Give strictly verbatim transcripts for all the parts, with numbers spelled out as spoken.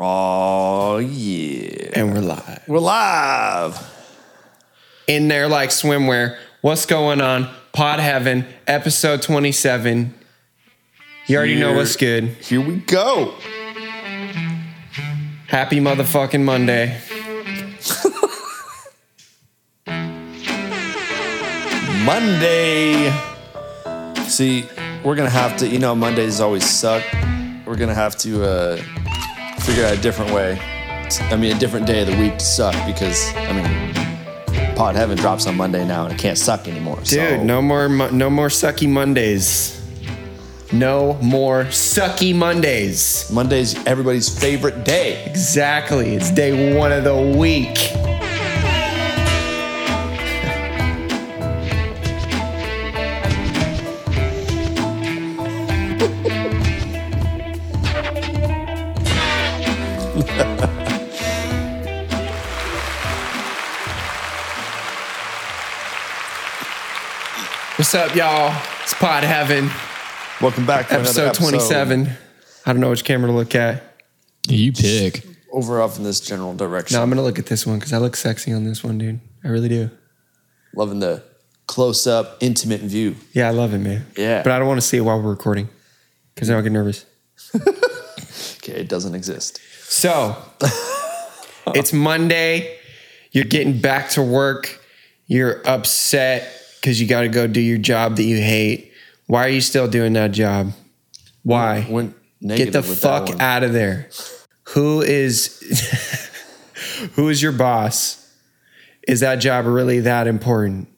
Oh, yeah. And we're live. We're live. In there like swimwear. What's going on? Pod Heaven, episode twenty-seven. You already here, know what's good. Here we go. Happy motherfucking Monday. Monday. See, we're going to have to, you know, Mondays always suck. We're going to have to uh, figure out a different way. I mean, a different day of the week to suck because, I mean, Pod Heaven drops on Monday now and it can't suck anymore. Dude, so. no more, no more sucky Mondays. No more sucky Mondays. Monday's everybody's favorite day. Exactly. It's day one of the week. What's up, y'all? It's Pod Heaven. Welcome back to episode, episode twenty-seven. I don't know which camera to look at. You pick. Just over off in this general direction. No, I'm going to look at this one because I look sexy on this one, dude. I really do. Loving the close-up, intimate view. Yeah, I love it, man. Yeah. But I don't want to see it while we're recording because now I get nervous. Okay, it doesn't exist. So, it's Monday. You're getting back to work. You're upset because you got to go do your job that you hate. Why are you still doing that job? Why? Went Get the fuck out of there. Who is who is your boss? Is that job really that important?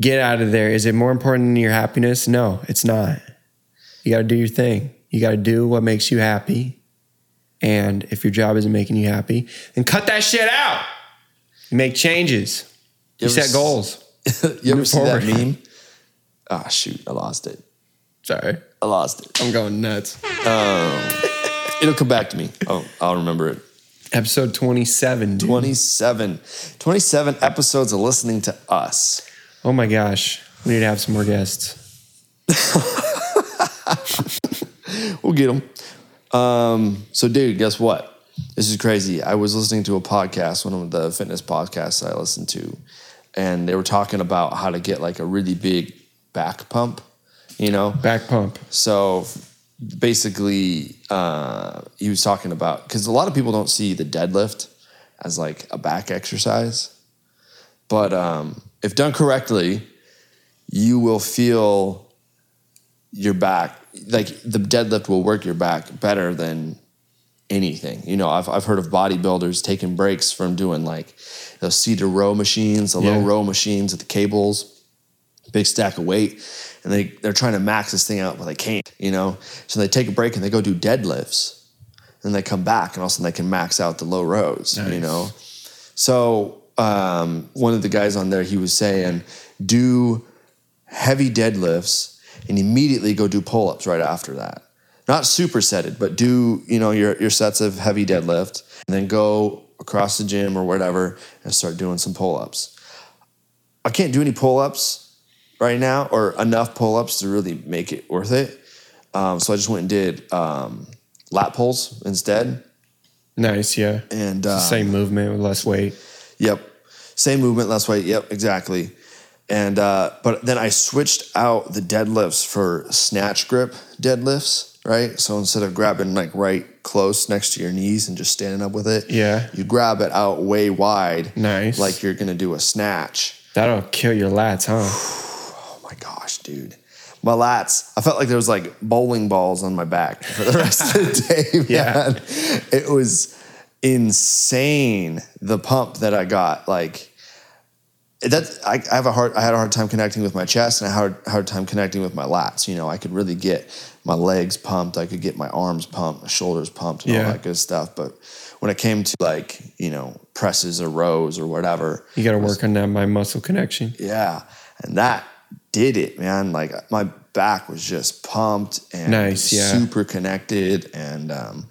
Get out of there. Is it more important than your happiness? No, it's not. You got to do your thing. You got to do what makes you happy. And if your job isn't making you happy, then cut that shit out. You make changes. You, you set goals. You ever see that meme? Ah, oh, shoot, I lost it. Sorry. I lost it. I'm going nuts. Um, it'll come back to me. Oh, I'll remember it. Episode twenty-seven, dude. twenty-seven. twenty-seven episodes of listening to us. Oh, my gosh. We need to have some more guests. We'll get them. Um, so, dude, guess what? This is crazy. I was listening to a podcast, one of the fitness podcasts I listened to, and they were talking about how to get, like, a really big back pump, you know? Back pump. So basically, uh, he was talking about, because a lot of people don't see the deadlift as like a back exercise. But um, if done correctly, you will feel your back, like the deadlift will work your back better than anything. You know, I've I've heard of bodybuilders taking breaks from doing like those cedar row machines, the yeah. low row machines with the cables. Big stack of weight, and they, they're trying to max this thing out, but they can't, you know? So they take a break and they go do deadlifts, and they come back, and all of a sudden they can max out the low rows, nice. You know? So um, one of the guys on there, he was saying, do heavy deadlifts and immediately go do pull-ups right after that. Not supersetted, but do, you know, your, your sets of heavy deadlift, and then go across the gym or whatever and start doing some pull-ups. I can't do any pull-ups right now, or enough pull-ups to really make it worth it. Um, so I just went and did um, lat pulls instead. Nice, yeah. And uh, same movement with less weight. Yep, same movement, less weight. Yep, exactly. And uh, but then I switched out the deadlifts for snatch grip deadlifts, right? So instead of grabbing like right close next to your knees and just standing up with it, yeah, you grab it out way wide. Nice, like you're gonna do a snatch. That'll kill your lats, huh? Gosh, dude. My lats, I felt like there was like bowling balls on my back for the rest of the day, man. Yeah. It was insane, the pump that I got. Like that I, I have a hard I had a hard time connecting with my chest and a hard hard time connecting with my lats. You know, I could really get my legs pumped, I could get my arms pumped, my shoulders pumped, and yeah. all that good stuff. But when it came to like, you know, presses or rows or whatever. You gotta was, work on that my muscle connection. Yeah. And that did it, man. Like my back was just pumped and nice, yeah. super connected. And um,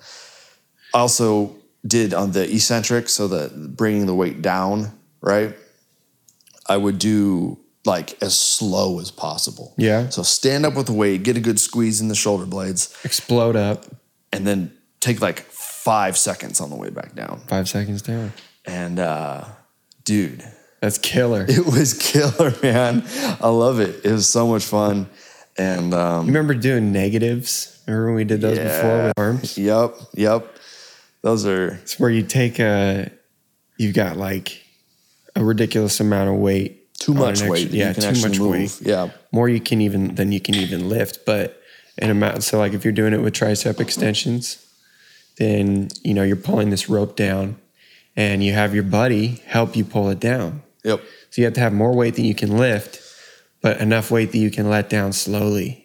also did on the eccentric, so the bringing the weight down, right? I would do like as slow as possible. Yeah. So stand up with the weight, get a good squeeze in the shoulder blades. Explode up. And then take like five seconds on the way back down. Five seconds down. And uh, dude. That's killer. It was killer, man. I love it. It was so much fun. And um, you remember doing negatives? Remember when we did those yeah. before with arms? Yep. Yep. Those are. It's where you take a, you've got like a ridiculous amount of weight. Too much extra, weight. Yeah, too much move. weight. Yeah. More you can even than you can even lift, but an amount. So like if you're doing it with tricep extensions, then you know you're pulling this rope down, and you have your buddy help you pull it down. Yep. So you have to have more weight than you can lift, but enough weight that you can let down slowly.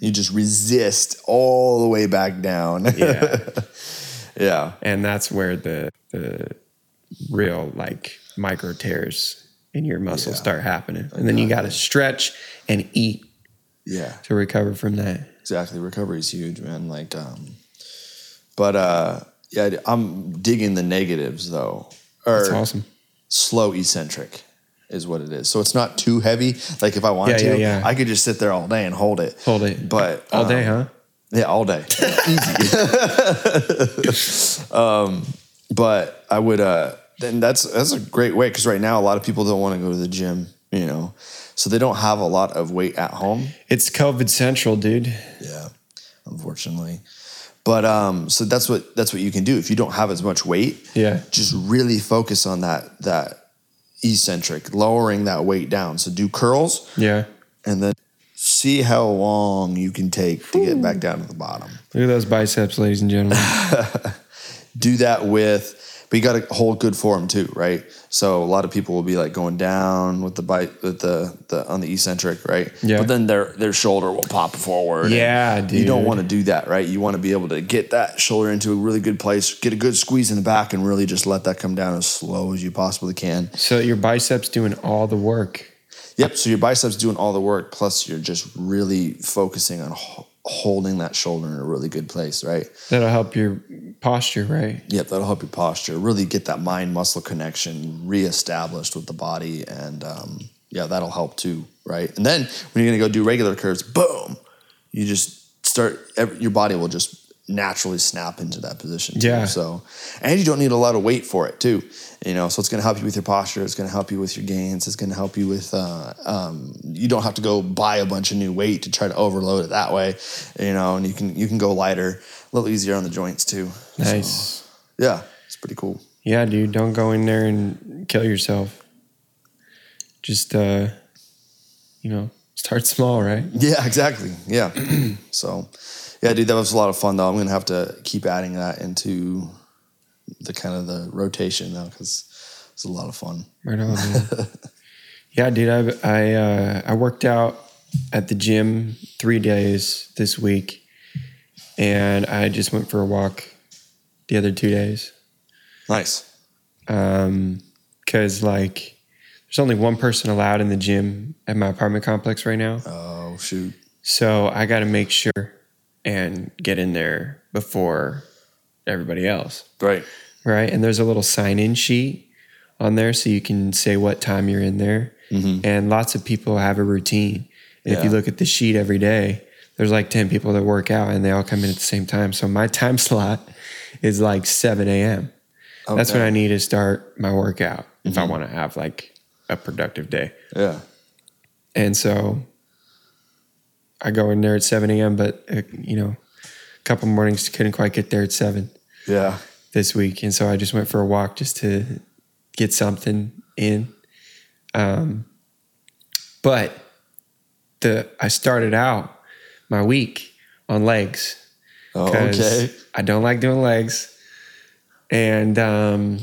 You just resist all the way back down. Yeah. Yeah. And that's where the the real like micro tears in your muscles yeah. start happening. And then you got to stretch and eat. Yeah. To recover from that. Exactly. Recovery is huge, man. Like, um, but uh, yeah, I'm digging the negatives though. Or that's awesome. Slow eccentric is what it is. So it's not too heavy. Like if I wanted yeah, to, yeah, yeah. I could just sit there all day and hold it. Hold it. But all um, day, huh? Yeah, all day. Easy. um, but I would. Uh, then that's that's a great way, because right now a lot of people don't want to go to the gym, you know, so they don't have a lot of weight at home. It's COVID central, dude. Yeah, unfortunately. But um, so that's what that's what you can do if you don't have as much weight. Yeah, just really focus on that that eccentric, lowering that weight down. So do curls. Yeah, and then see how long you can take to get back down to the bottom. Look at those biceps, ladies and gentlemen. Do that with. But you got to hold good form too, right? So a lot of people will be like going down with the bite, with the, the on the eccentric, right? Yeah. But then their their shoulder will pop forward. Yeah, dude. You don't want to do that, right? You want to be able to get that shoulder into a really good place, get a good squeeze in the back, and really just let that come down as slow as you possibly can. So your biceps doing all the work. Yep. So your biceps doing all the work, plus you're just really focusing on holding that shoulder in a really good place, right? That'll help your posture, right? Yep, that'll help your posture. Really get that mind-muscle connection reestablished with the body, and um, yeah, that'll help too, right? And then when you're going to go do regular curves, boom, you just start. Every, your body will just naturally snap into that position. Too. Yeah. So, and you don't need a lot of weight for it too, you know. So it's going to help you with your posture. It's going to help you with your gains. It's going to help you with. Uh, um, you don't have to go buy a bunch of new weight to try to overload it that way, you know. And you can you can go lighter. A little easier on the joints too. Nice. So, yeah, it's pretty cool. Yeah, dude, don't go in there and kill yourself. Just, uh, you know, start small, right? Yeah, exactly. Yeah. So, yeah, dude, that was a lot of fun though. I'm going to have to keep adding that into the kind of the rotation though, because it's a lot of fun. Right on. Yeah, dude, I've, I, uh, I worked out at the gym three days this week. And I just went for a walk the other two days. Nice. Um, because, like, there's only one person allowed in the gym at my apartment complex right now. Oh, shoot. So I got to make sure and get in there before everybody else. Right. Right? And there's a little sign-in sheet on there so you can say what time you're in there. Mm-hmm. And lots of people have a routine. And yeah. If you look at the sheet every day, there's like ten people that work out and they all come in at the same time. So my time slot is like seven a.m. Okay. That's when I need to start my workout mm-hmm. if I want to have like a productive day. Yeah. And so I go in there at seven a.m., but, uh, you know, a couple mornings couldn't quite get there at seven. Yeah. This week. And so I just went for a walk just to get something in. Um, but the I started out. My week on legs. Oh, okay. I don't like doing legs. And um,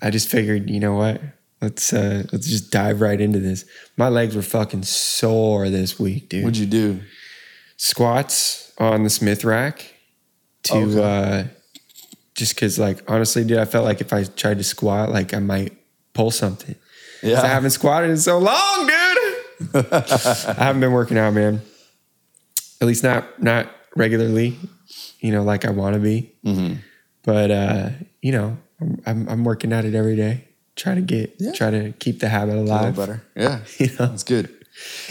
I just figured, you know what? Let's uh, let's just dive right into this. My legs were fucking sore this week, dude. What'd you do? Squats on the Smith rack to okay. uh, just because, like, honestly, dude, I felt like if I tried to squat, like, I might pull something. Yeah. I haven't squatted in so long, dude. I haven't been working out, man. At least not not regularly, you know, like I want to be. Mm-hmm. But uh, you know, I'm I'm working at it every day, try to get yeah. try to keep the habit alive. A little better, yeah. You know, it's good.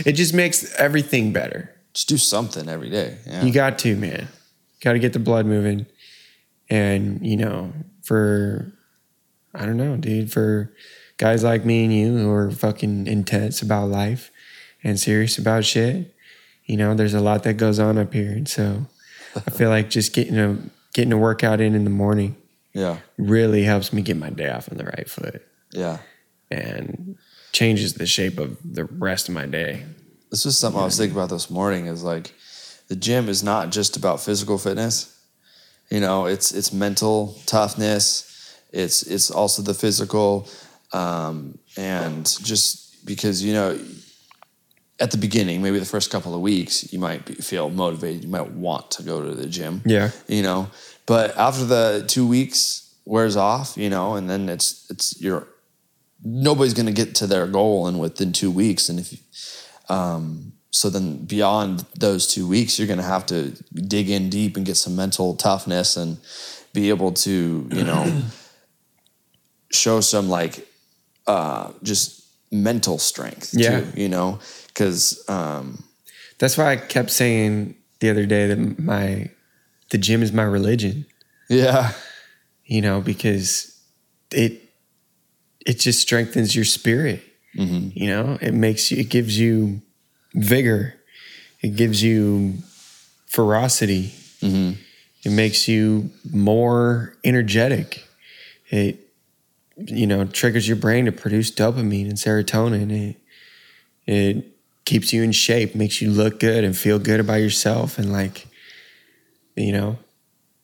It just makes everything better. Just do something every day. Yeah. You got to, man. Got to get the blood moving. And, you know, for, I don't know, dude, for guys like me and you who are fucking intense about life and serious about shit, you know, there's a lot that goes on up here. And so I feel like just getting a getting a workout in in the morning yeah, really helps me get my day off on the right foot. Yeah. And changes the shape of the rest of my day. This was something yeah. I was thinking about this morning is like the gym is not just about physical fitness. You know, it's it's mental toughness. It's it's also the physical. Um, and just because, you know, at the beginning, maybe the first couple of weeks, you might be, feel motivated. You might want to go to the gym. Yeah. You know, but after the two weeks wears off, you know, and then it's, it's your, nobody's going to get to their goal and within two weeks. And if you, um, so then beyond those two weeks, you're going to have to dig in deep and get some mental toughness and be able to, you know, show some like uh, just mental strength yeah. too, you know, because. Um, That's why I kept saying the other day that my, the gym is my religion. Yeah. You know, because it, it just strengthens your spirit. Mm-hmm. You know, it makes you, it gives you vigor, it gives you ferocity, mm-hmm. it makes you more energetic, it, you know, triggers your brain to produce dopamine and serotonin, it, it keeps you in shape, makes you look good and feel good about yourself, and like, you know,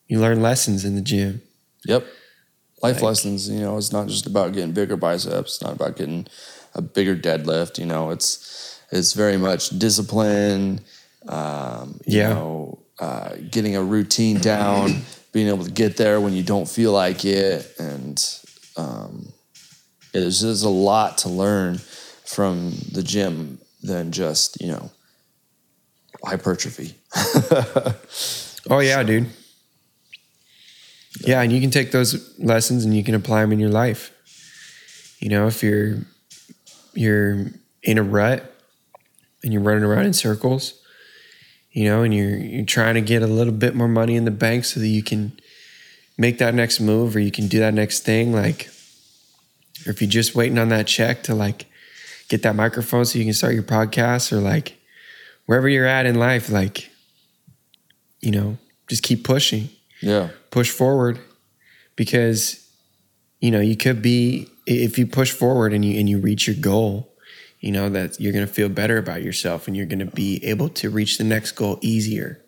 you learn lessons in the gym. Yep. Life like, lessons, you know, it's not just about getting bigger biceps, it's not about getting a bigger deadlift, you know, it's It's very much discipline, um, you yeah. know, uh, getting a routine down, being able to get there when you don't feel like it. And um, there's, there's a lot to learn from the gym than just, you know, hypertrophy. Oh, yeah, dude. Yeah, and you can take those lessons and you can apply them in your life. You know, if you're you're in a rut, and you're running around in circles, you know, and you're you're trying to get a little bit more money in the bank so that you can make that next move or you can do that next thing. Like, or if you're just waiting on that check to like get that microphone so you can start your podcast, or like wherever you're at in life, like, you know, just keep pushing. Yeah. Push forward, because, you know, you could be, if you push forward and you and you reach your goal, you know, that you're going to feel better about yourself and you're going to be able to reach the next goal easier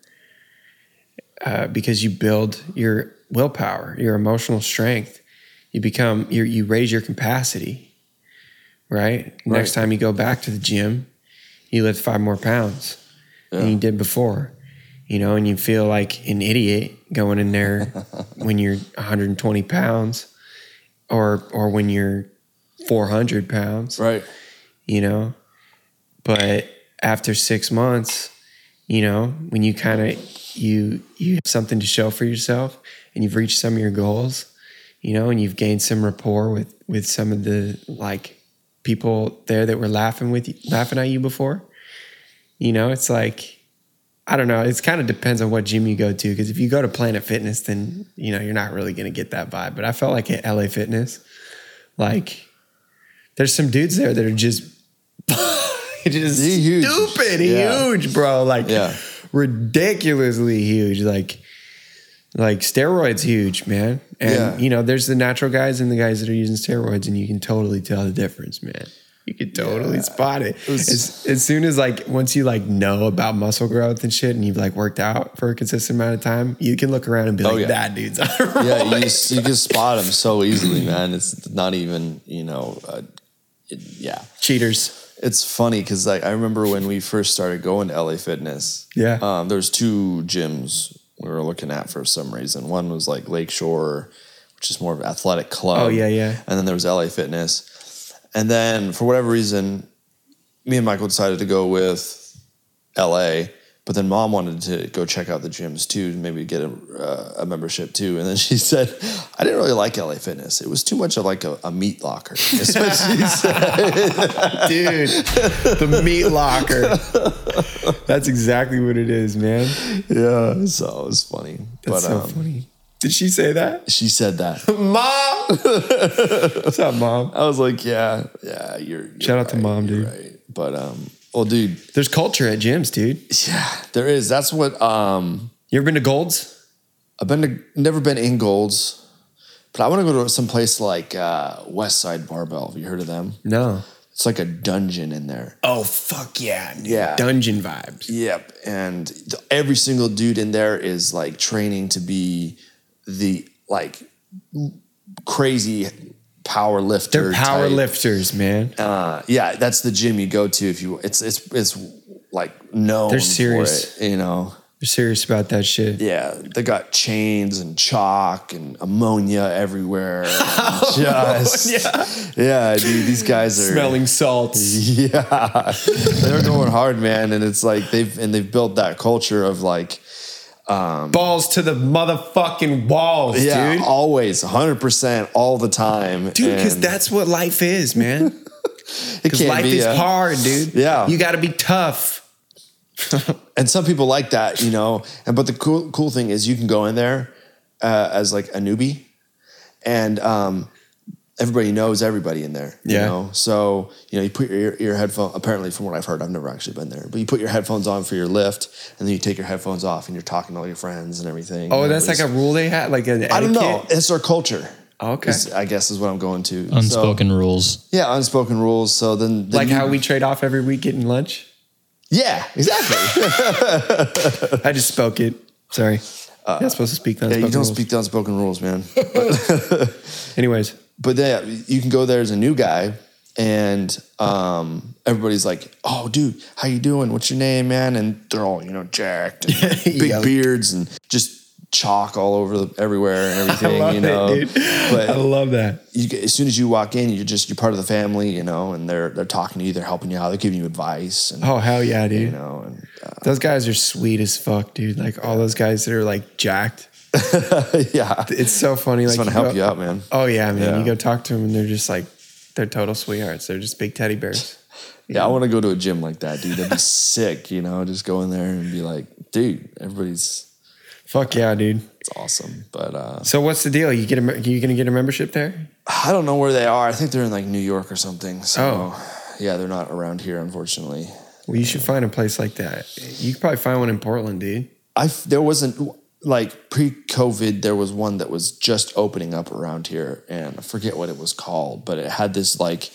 uh, because you build your willpower, your emotional strength. You become, you you raise your capacity, right? right? Next time you go back to the gym, you lift five more pounds yeah. than you did before, you know, and you feel like an idiot going in there when you're one hundred twenty pounds or or when you're four hundred pounds. Right. You know, but after six months, you know, when you kind of, you, you have something to show for yourself and you've reached some of your goals, you know, and you've gained some rapport with, with some of the like people there that were laughing with you, laughing at you before, you know, it's like, I don't know. It's kind of depends on what gym you go to. Cause if you go to Planet Fitness, then, you know, you're not really going to get that vibe. But I felt like at L A Fitness, like there's some dudes there that are just, just huge. stupid yeah. huge, bro. Like yeah. ridiculously huge. Like, like steroids huge, man. And yeah. you know, there's the natural guys and the guys that are using steroids, and you can totally tell the difference, man. You can totally yeah. spot it. it was, as, as soon as like once you like know about muscle growth and shit, and you've like worked out for a consistent amount of time, you can look around and be oh, like, yeah. that dude's on a roll. Yeah, you, just, you can spot him so easily, man. It's not even, you know, uh, it, yeah, cheaters. It's funny because like I remember when we first started going to L A Fitness. Yeah, um, there's two gyms we were looking at for some reason. One was like Lakeshore, which is more of an athletic club. Oh yeah, yeah. And then there was L A Fitness, and then for whatever reason, me and Michael decided to go with L A. But then Mom wanted to go check out the gyms too, maybe get a, uh, a membership too. And then she said, I didn't really like L A Fitness. It was too much of like a, a meat locker. That's what she said. Dude, the meat locker. That's exactly what it is, man. Yeah, so it was funny. That's but, so um, funny. Did she say that? She said that. Mom! What's up, Mom? I was like, yeah, yeah, you're, you're Shout right, out to Mom, dude. Right. But, um, well, dude. There's culture at gyms, dude. Yeah, there is. That's what, um. You ever been to Gold's? I've been to, never been in Gold's. But I want to go to some place like uh, Westside Barbell. Have you heard of them? No. It's like a dungeon in there. Oh, fuck yeah. Dude. Yeah. Dungeon vibes. Yep. And th- every single dude in there is like training to be the like crazy power lifter. They're power type. lifters, man. Uh, yeah. That's the gym you go to if you, it's, it's, it's like known They're serious. for it, you know. Serious about that shit. Yeah, they got chains and chalk and ammonia everywhere. And just, yeah, dude, these guys are smelling salts. Yeah, they're going hard, man. And it's like they've and they've built that culture of like um, balls to the motherfucking walls. Yeah, dude. Always, one hundred percent, all the time, dude. Because that's what life is, man. Because life be, is uh, hard, dude. Yeah, you got to be tough. And some people like that, you know. And but the cool cool thing is you can go in there uh, as like a newbie, and um, everybody knows everybody in there. Yeah. You know? So you know you put your your headphones. Apparently, from what I've heard, I've never actually been there. But you put your headphones on for your lift, and then you take your headphones off, and you're talking to all your friends and everything. Oh, you know, that's like a rule they had. Like an etiquette? I don't know. It's our culture. Okay. Is, I guess is what I'm going to. Unspoken so, rules. Yeah, unspoken rules. So then, then like you, how we trade off every week getting lunch. Yeah, exactly. I just spoke it. Sorry. Uh, You're not supposed to speak the unspoken rules. Yeah, you don't speak the unspoken rules, man. But, anyways. But then you can go there as a new guy, and um, everybody's like, oh, dude, how you doing? What's your name, man? And they're all, you know, jacked. And big yeah. beards and just chalk all over the, everywhere and everything. I love you know? it, dude. But I love that. You, as soon as you walk in, you're just you're part of the family, you know. And they're they're talking to you, they're helping you out, they're giving you advice. And, oh hell yeah, dude! You know, and, uh, those guys are sweet as fuck, dude. Like all those guys that are like jacked. Yeah, it's so funny. Like, just want to help go, you out, man. Oh yeah, man. Yeah. You go talk to them, and they're just like they're total sweethearts. They're just big teddy bears. Yeah, know? I want to go to a gym like that, dude. That'd be sick, you know. Just go in there and be like, dude, everybody's. Fuck yeah, dude! It's awesome, but uh, so what's the deal? You get a, you gonna get a membership there? I don't know where they are. I think they're in like New York or something. So oh. yeah, they're not around here, unfortunately. Well, you should find a place like that. You could probably find one in Portland, dude. I there wasn't like pre-COVID. There was one that was just opening up around here, and I forget what it was called, but it had this like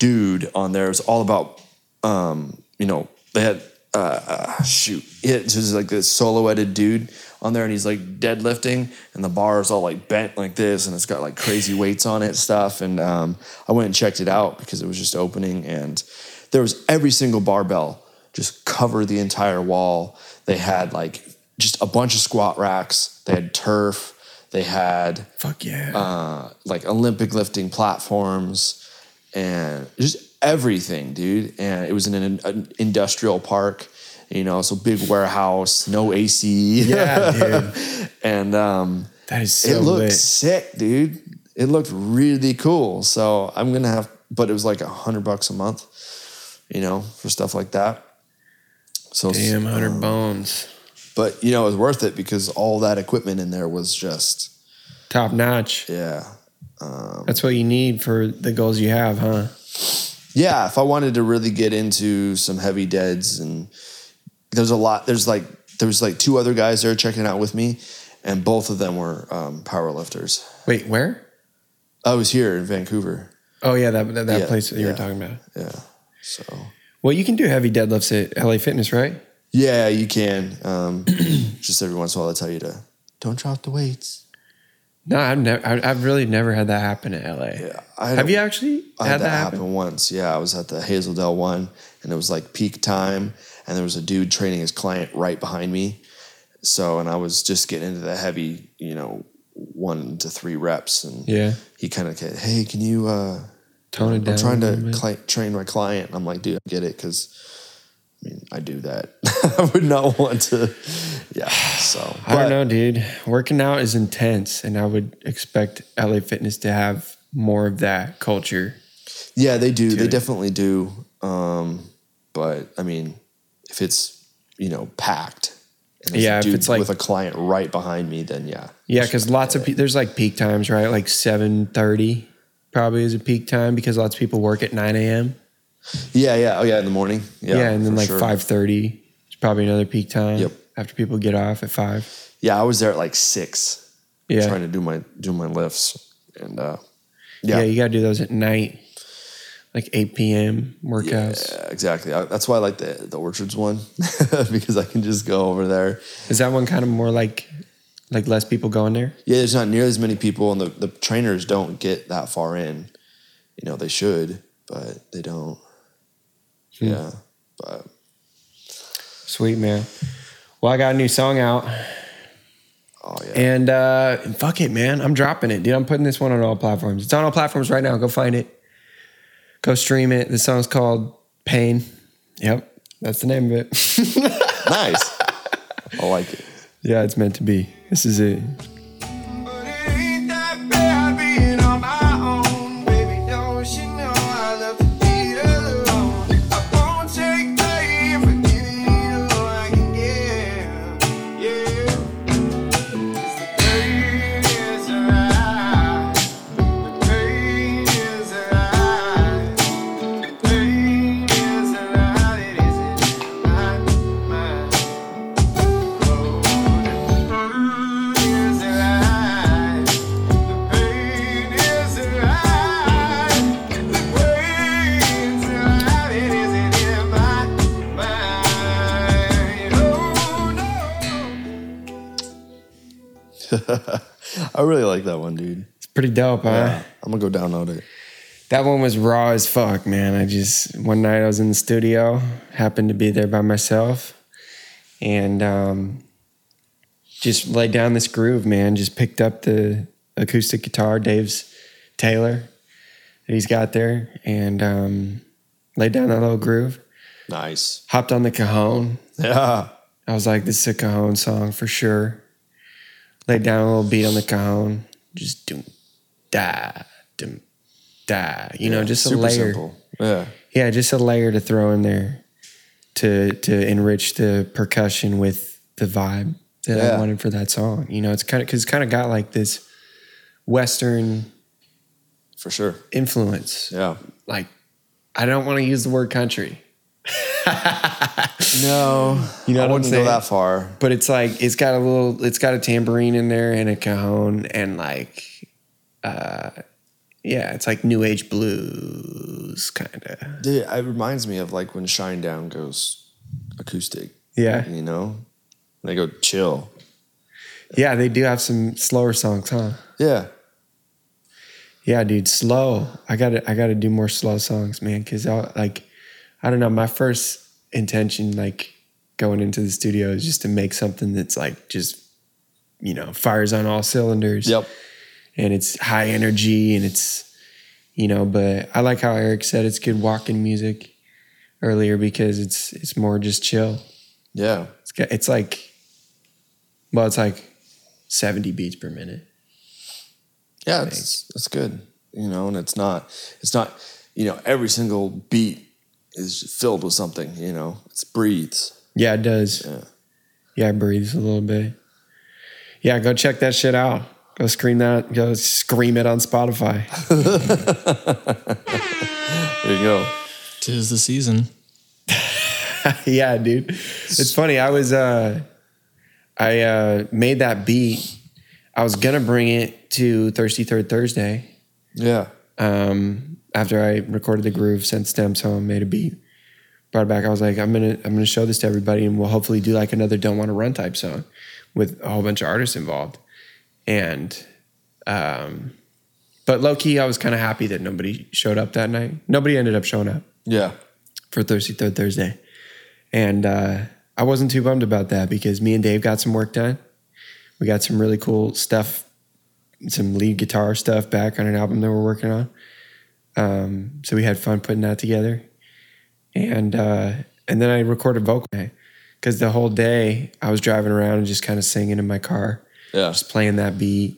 dude on there. It was all about um, you know, they had. Uh, shoot. It's just like this silhouetted dude on there, and he's like deadlifting, and the bar is all like bent like this, and it's got like crazy weights on it and stuff. And um, I went and checked it out because it was just opening, and there was every single barbell just covered the entire wall. They had like just a bunch of squat racks. They had turf. They had fuck yeah, uh, like Olympic lifting platforms, and just. Everything, dude. And it was in an, an industrial park, you know, so big warehouse, no A C. Yeah, dude. And um, that is so it looked lit. sick, dude. It looked really cool. So I'm going to have, but it was like a hundred bucks a month, you know, for stuff like that. So damn, hundred um, bones. But, you know, it was worth it because all that equipment in there was just top notch. Yeah. Um, That's what you need for the goals you have, huh? Yeah, if I wanted to really get into some heavy deads, and there's a lot, there's like, there was like two other guys there checking out with me, and both of them were um, power lifters. Wait, where? I was here in Vancouver. Oh yeah, that that, that yeah, place that you yeah, were talking about. Yeah. So. Well, you can do heavy deadlifts at L A Fitness, right? Yeah, you can. Um, just every once in a while, I tell you to don't drop the weights. No, I've never. I've really never had that happen in L A. Yeah, I have you actually had, had that, that happen? happen once? Yeah, I was at the Hazeldale one, and it was like peak time, and there was a dude training his client right behind me. So, and I was just getting into the heavy, you know, one to three reps, and yeah, he kind of said, "Hey, can you uh, tone it I'm down?" I'm trying to cli- train my client, and I'm like, "Dude, I get it," because. I mean, I do that. I would not want to. Yeah. So but. I don't know, dude. Working out is intense, and I would expect L A Fitness to have more of that culture. Yeah, they do. They it. definitely do. Um, but I mean, if it's, you know, packed. And yeah, if it's like with a client right behind me, then yeah. Yeah, because lots of pe- there's like peak times, right? Like seven thirty probably is a peak time because lots of people work at nine a.m. Yeah, yeah. Oh, yeah, in the morning. Yeah, yeah, and then like sure. five thirty is probably another peak time. Yep. After people get off at five. Yeah, I was there at like six. Yeah. Trying to do my do my lifts. And uh, yeah. yeah, you got to do those at night, like eight p.m. workouts. Yeah, exactly. I, that's why I like the, the Orchards one because I can just go over there. Is that one kind of more like like less people going there? Yeah, there's not nearly as many people, and the, the trainers don't get that far in. You know, they should, but they don't. Hmm. Yeah. But. Sweet, man. Well, I got a new song out. Oh, yeah. And uh, fuck it, man. I'm dropping it, dude. I'm putting this one on all platforms. It's on all platforms right now. Go find it. Go stream it. The song's called Pain. Yep. That's the name of it. Nice. I like it. Yeah, it's meant to be. This is it. I really like that one, dude. It's pretty dope, huh? Yeah, I'm gonna go download it. That one was raw as fuck, man. I just one night I was in the studio, happened to be there by myself, and um, just laid down this groove, man. Just picked up the acoustic guitar, Dave's Taylor, that he's got there, and um, laid down that little groove. Nice. Hopped on the cajon. Yeah. I was like, this is a cajon song for sure. Laid down a little beat on the cajon, just doom, da, doom, da. You yeah, know, just a layer. Simple. Yeah, yeah, just a layer to throw in there to to enrich the percussion with the vibe that yeah. I wanted for that song. You know, it's kind of because it's kind of got like this Western, for sure, influence. Yeah, like I don't want to use the word country. No, you know I wouldn't go that far. But it's like it's got a little, it's got a tambourine in there and a cajon and like, uh, yeah, it's like new age blues kind of. Dude, it reminds me of like when Shinedown goes acoustic. Yeah, you know, they go chill. Yeah, they do have some slower songs, huh? Yeah. Yeah, dude, slow. I gotta, I gotta do more slow songs, man, because I like. I don't know. My first intention, like going into the studio, is just to make something that's like just, you know, fires on all cylinders. Yep. And it's high energy, and it's, you know. But I like how Eric said it's good walking music earlier because it's it's more just chill. Yeah. It's got, it's like, well, it's like seventy beats per minute. Yeah, it's, that's good. You know, and it's not it's not you know every single beat is filled with something, you know. It breathes. Yeah, it does. Yeah. yeah, it breathes a little bit. Yeah, go check that shit out. Go scream that. Go scream it on Spotify. There you go. Tis the season. Yeah, dude. It's funny. I was, uh, I uh, made that beat. I was gonna bring it to Thirsty Third Thursday. Yeah. Um. After I recorded the groove, sent stems home, made a beat, brought it back. I was like, I'm gonna, I'm gonna show this to everybody, and we'll hopefully do like another "Don't Want to Run" type song with a whole bunch of artists involved. And, um, but low key, I was kind of happy that nobody showed up that night. Nobody ended up showing up. Yeah, for Thirsty Third Thursday, and uh, I wasn't too bummed about that because me and Dave got some work done. We got some really cool stuff, some lead guitar stuff back on an album that we're working on. Um, so we had fun putting that together, and uh, and then I recorded vocal because the whole day I was driving around and just kind of singing in my car, yeah, just playing that beat,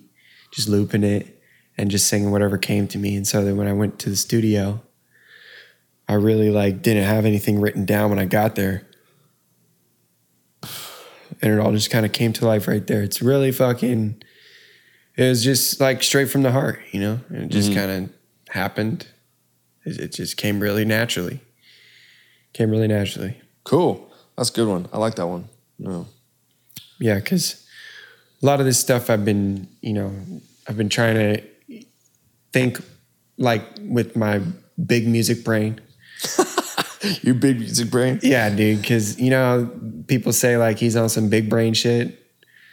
just looping it, and just singing whatever came to me. And so then when I went to the studio, I really like didn't have anything written down when I got there, and it all just kind of came to life right there. It's really fucking, it was just like straight from the heart, you know, and it just mm-hmm. kind of happened. It, it just came really naturally. Came really naturally. Cool. That's a good one. I like that one. No. Yeah, because a lot of this stuff I've been, you know, I've been trying to think like with my big music brain. Your big music brain? Yeah, dude, because, you know, people say like he's on some big brain shit.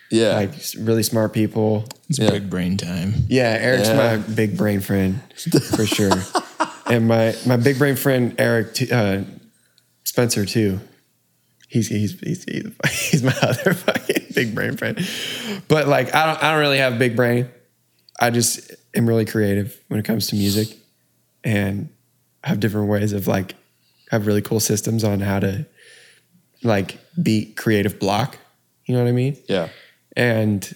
Yeah. Like really smart people. It's yeah. big brain time. Yeah, Eric's yeah. my big brain friend for sure. And my, my big brain friend, Eric uh, Spencer, too. He's, he's he's he's my other fucking big brain friend, but like I don't I don't really have a big brain. I just am really creative when it comes to music, and I have different ways of like have really cool systems on how to like beat creative block. You know what I mean? Yeah. And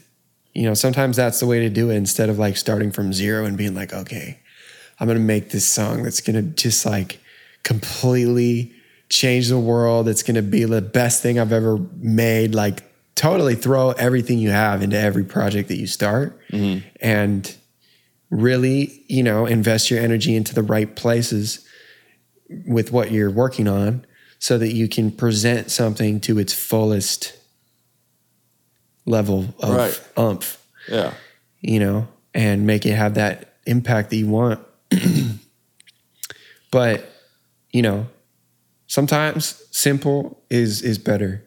you know sometimes that's the way to do it instead of like starting from zero and being like, okay, I'm gonna make this song that's gonna just like completely change the world. It's going to be the best thing I've ever made. Like totally throw everything you have into every project that you start mm-hmm. and really, you know, invest your energy into the right places with what you're working on so that you can present something to its fullest level of right. umph, yeah, you know, and make it have that impact that you want. But, you know, sometimes simple is is better.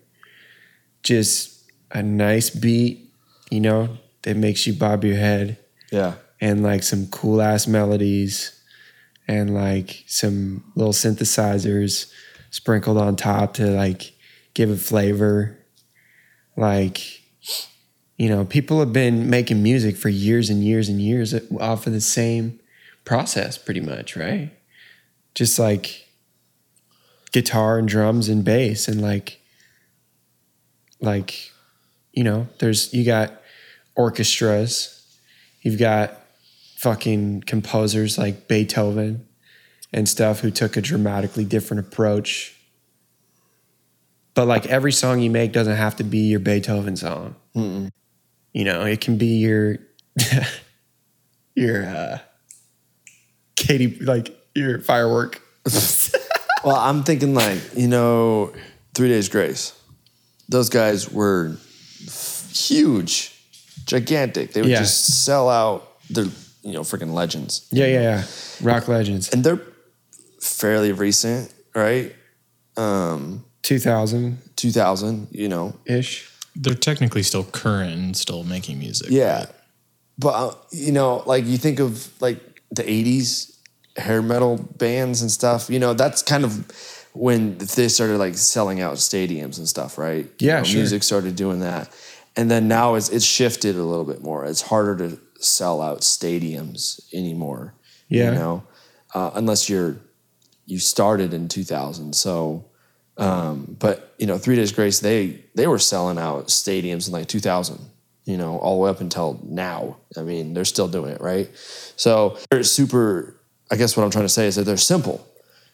Just a nice beat, you know, that makes you bob your head. Yeah. And like some cool ass melodies and like some little synthesizers sprinkled on top to like give it flavor. Like, you know, people have been making music for years and years and years off of the same process pretty much, right? Just like guitar and drums and bass and like like you know there's you got orchestras, you've got fucking composers like Beethoven and stuff who took a dramatically different approach, but like every song you make doesn't have to be your Beethoven song. Mm-mm. You know, it can be your your uh Katie like your firework. Well, I'm thinking like, you know, Three Days Grace. Those guys were huge, gigantic. They would yeah. just sell out. They're, you know, freaking legends. Yeah, yeah, yeah. Rock legends. And they're fairly recent, right? Um, two thousand. two thousand, you know. Ish. They're technically still current and still making music. Yeah. But, uh, you know, like you think of like the eighties. Hair metal bands and stuff, you know, that's kind of when they started like selling out stadiums and stuff, right? Yeah, you know, sure. Music started doing that, and then now it's it's shifted a little bit more. It's harder to sell out stadiums anymore. Yeah, you know, uh, unless you're you started in two thousand. So, um, but you know, Three Days Grace, they they were selling out stadiums in like two thousand. You know, all the way up until now. I mean, they're still doing it, right? So they're super. I guess what I'm trying to say is that they're simple.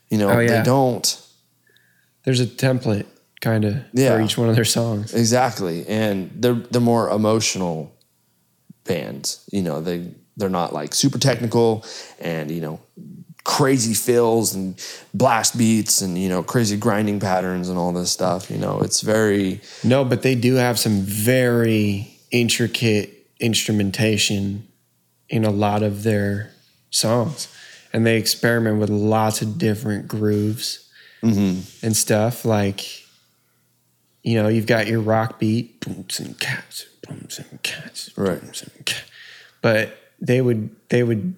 You know, oh, yeah. They don't. There's a template kind of yeah. for each one of their songs. Exactly. And they're, they're more emotional bands. You know, they, they're not like super technical and, you know, crazy fills and blast beats and, you know, crazy grinding patterns and all this stuff. You know, it's very. No, but they do have some very intricate instrumentation in a lot of their songs. And they experiment with lots of different grooves mm-hmm. and stuff. Like, you know, you've got your rock beat, booms and cats, booms and cats, right. booms and cats. But they would they would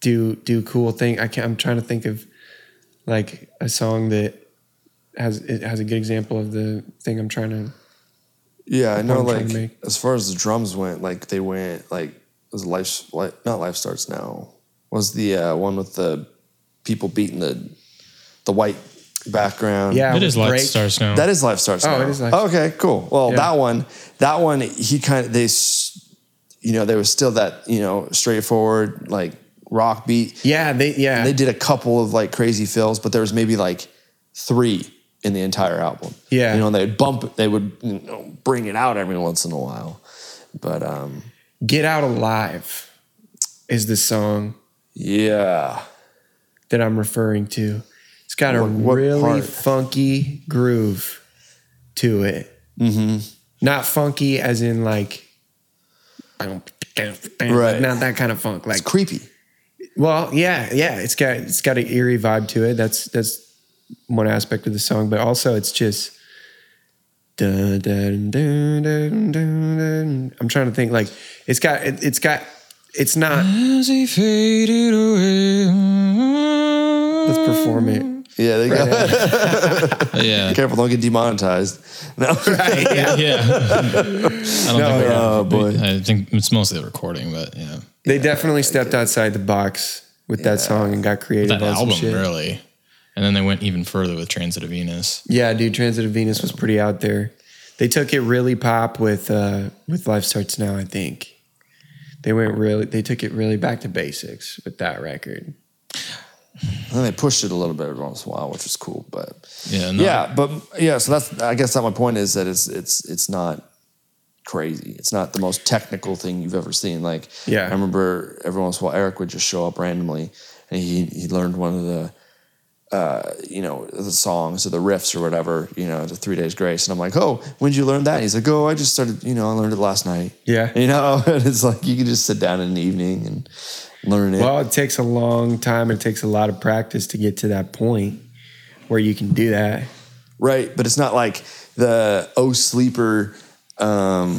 do do cool thing. I can't, I'm trying to think of like a song that has it has a good example of the thing I'm trying to. Yeah, I know. Like as far as the drums went, like they went like it was life, life not Life Starts Now. Was the uh, one with the people beating the the white background? Yeah, it is Life Starts Now. That is Life Starts Now. Oh, it is Life. Okay, cool. Well, yeah. that one, that one, he kind of they, you know, there was still that you know straightforward like rock beat. Yeah, they yeah and they did a couple of like crazy fills, but there was maybe like three in the entire album. Yeah. You know, they'd bump it. They would, you know, bring it out every once in a while. But um, Get Out Alive is the song. Yeah. That I'm referring to. It's got what, a really part? funky groove to it. Mm-hmm. Not funky as in like, I don't, right. not that kind of funk. Like, it's creepy. Well, yeah, yeah. It's got it's got an eerie vibe to it. That's that's one aspect of the song, but also it's just. Dun, dun, dun, dun, dun, dun. I'm trying to think. Like, it's got it, it's got it's not. As he faded away. Let's perform it. Yeah, they right got it. Yeah. Careful, don't get demonetized. No, right? Yeah. yeah. I don't no, think oh, boy. I think it's mostly the recording, but yeah. They yeah, definitely stepped outside the box with yeah. that song and got creative. With that album, shit. really. And then they went even further with Transit of Venus. Yeah, dude, Transit of Venus was pretty out there. They took it really pop with uh, with Life Starts Now, I think. They went really. They took it really back to basics with that record. And they pushed it a little bit every once in a while, which was cool. But yeah, no. yeah, but yeah. So that's, I guess that my point is that it's it's it's not crazy. It's not the most technical thing you've ever seen. Like, yeah. I remember every once in a while Eric would just show up randomly, and he he learned one of the. Uh, you know, the songs or the riffs or whatever, you know, the Three Days Grace. And I'm like, oh, when did you learn that? And he's like, oh, I just started, you know, I learned it last night. Yeah. You know, and it's like, you can just sit down in the evening and learn it. Well, it takes a long time. It takes a lot of practice to get to that point where you can do that. Right. But it's not like the Oh, Sleeper, um,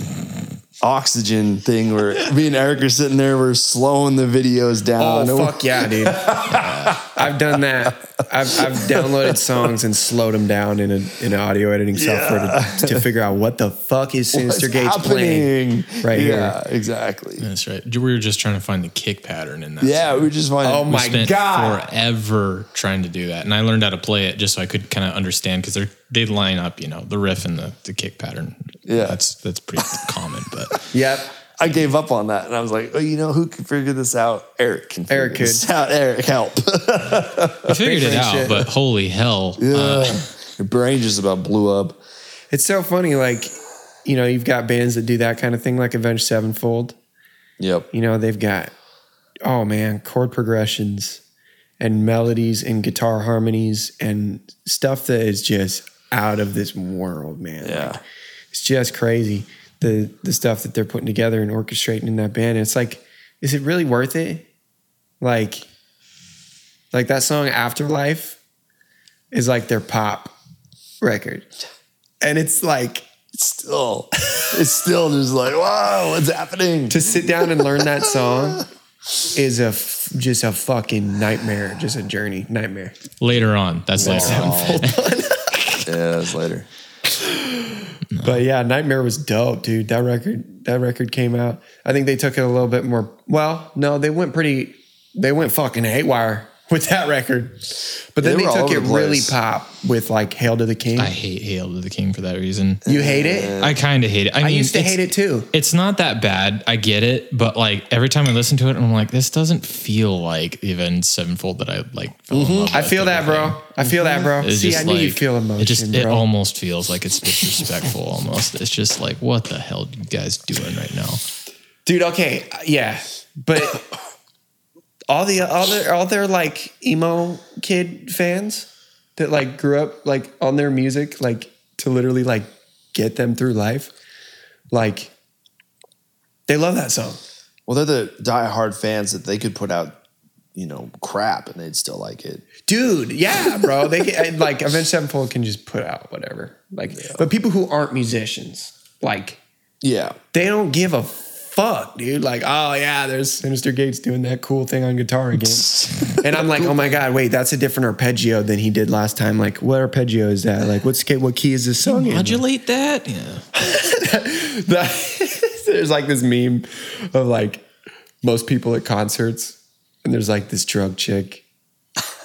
Oxygen thing where me and Eric are sitting there, we're slowing the videos down. Oh, fuck yeah, dude. uh, I've done that. I've, I've downloaded songs and slowed them down in, a, in an audio editing software yeah. to, to figure out what the fuck is Sinister Gates playing right yeah, here. Yeah, exactly. That's right. We were just trying to find the kick pattern in that Yeah, song. we were just finding Oh, my we God. forever trying to do that. And I learned how to play it just so I could kind of understand because they're They line up, you know, the riff and the, the kick pattern. Yeah, that's that's pretty common. But yep, I gave up on that, and I was like, oh, you know, who can figure this out? Eric can. Figure Eric this could. out. Eric, help. I figured it out, shit. but holy hell, yeah. uh, your brain just about blew up. It's so funny, like, you know, you've got bands that do that kind of thing, like Avenged Sevenfold. Yep. You know, they've got oh man, chord progressions and melodies and guitar harmonies and stuff that is just. out of this world, man. Yeah. Like, it's just crazy, the the stuff that they're putting together and orchestrating in that band. And it's like, is it really worth it? Like, like that song Afterlife is like their pop record. And it's like... It's still... it's still just like, wow, what's happening? To sit down and learn that song... is a f- just a fucking nightmare. Just a journey. Nightmare. Later on. That's later on. Yeah, that's later. No. But yeah, Nightmare was dope, dude. That record that record came out. I think they took it a little bit more. Well, no, they went pretty, they went fucking haywire with that record. But then yeah, they, they took it the really pop with like Hail to the King. I hate Hail to the King for that reason. You hate it? I kind of hate it. I, I mean, used to hate it too. It's not that bad. I get it. But like every time I listen to it, I'm like, this doesn't feel like even Sevenfold that I like. Fell mm-hmm. in love I with feel that, bro. I feel that, bro. It's See, just I knew like, you'd feel emotion, it just bro. It almost feels like it's disrespectful almost. It's just like, what the hell are you guys doing right now? Dude, okay. Yeah. But... All the all their, all their like emo kid fans that like grew up like on their music like to literally like get them through life, like they love that song. Well, they're the diehard fans that they could put out, you know, crap and they'd still like it. Dude, yeah, bro. They can, like Avenged Sevenfold can just put out whatever. Like, yeah. But people who aren't musicians, like, yeah, they don't give a. Fuck, dude. Like, oh, yeah, there's Sinister Gates doing that cool thing on guitar again. And I'm like, oh, my God, wait, that's a different arpeggio than he did last time. Like, what arpeggio is that? Like, what's, what key is this song in? Modulate that? Yeah. that, that, there's, like, this meme of, like, most people at concerts. And there's, like, this drug chick,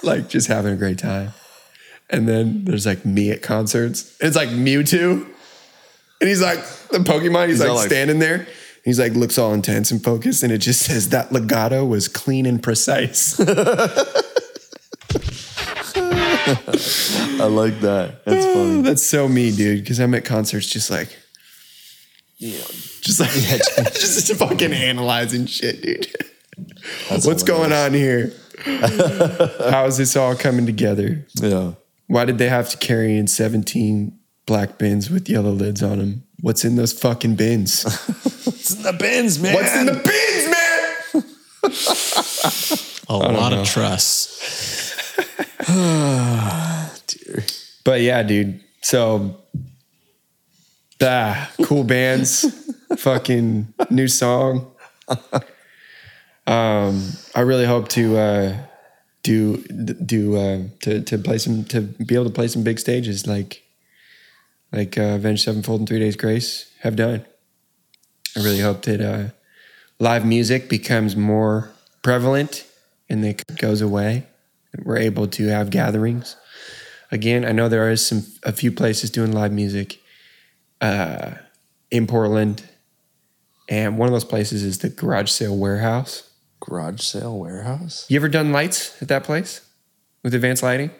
like, just having a great time. And then there's, like, me at concerts. It's, like, Mewtwo. And he's, like, the Pokemon. He's, he's like, like, standing there. He's like, looks all intense and focused, and it just says that legato was clean and precise. I like that. That's funny. That's so me, dude. Because I'm at concerts just like, you know, just like, yeah, just, just fucking analyzing shit, dude. That's What's hilarious. Going on here? How is this all coming together? Yeah. Why did they have to carry in seventeen black bins with yellow lids on them? What's in those fucking bins? What's in the bins, man? What's in the bins, man? A lot know. Of trust. Dear. But yeah, dude. So, ah, cool bands. Fucking new song. Um, I really hope to uh, do do uh, to to play some to be able to play some big stages like like uh, Avenged Sevenfold and Three Days Grace have done. I really hope that uh, live music becomes more prevalent and that it goes away. We're able to have gatherings again. I know there is some a few places doing live music uh, in Portland, and one of those places is the Garage Sale Warehouse. Garage Sale Warehouse? You ever done lights at that place? With Advanced Lighting?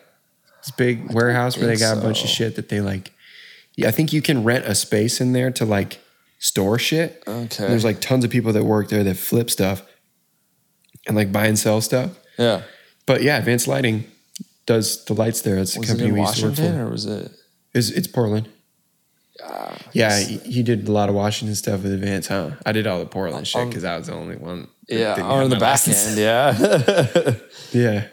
This big I warehouse where they got so. a bunch of shit that they like... Yeah, I think you can rent a space in there to like store shit. Okay. And there's like tons of people that work there that flip stuff and like buy and sell stuff. Yeah. But yeah, Advanced Lighting does the lights there. It's was a company it in we used to work for. Washington or was it... It's, it's Portland. Uh, yeah, you, you did a lot of Washington stuff with Advance, huh? I did all the Portland um, shit because I was the only one. Yeah, on the back end, yeah. Yeah.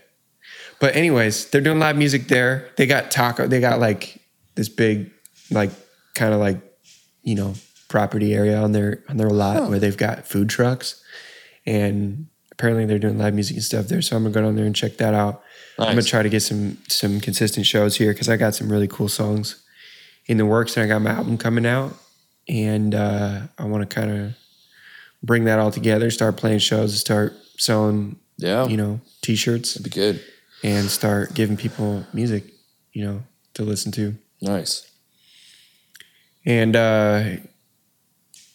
But anyways, they're doing live music there. They got taco. They got like this big, like kind of like, you know, property area on their on their lot huh. where they've got food trucks, and apparently they're doing live music and stuff there. So I'm gonna go down there and check that out. Nice. I'm gonna try to get some some consistent shows here because I got some really cool songs in the works, and I got my album coming out, and uh, I want to kind of bring that all together, start playing shows, and start selling, yeah. you know, T-shirts. That'd be good. And start giving people music, you know, to listen to. Nice. And, uh,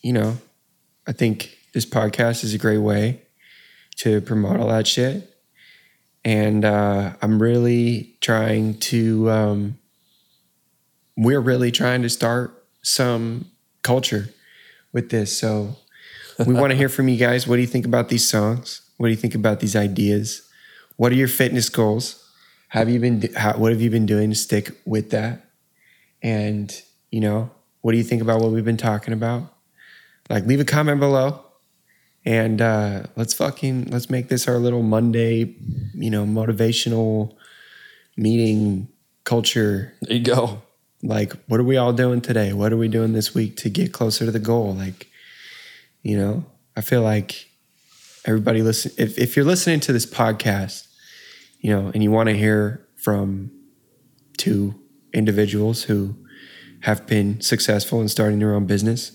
you know, I think this podcast is a great way to promote all that shit. And uh, I'm really trying to... Um, We're really trying to start some culture with this. So we want to hear from you guys. What do you think about these songs? What do you think about these ideas? What are your fitness goals? Have you been, how, what have you been doing to stick with that? And, you know, what do you think about what we've been talking about? Like, leave a comment below, and uh, let's fucking, let's make this our little Monday, you know, motivational meeting culture. There you go. Like, what are we all doing today? What are we doing this week to get closer to the goal? Like, you know, I feel like everybody listen. If, if you're listening to this podcast, you know, and you want to hear from two individuals who have been successful in starting their own business,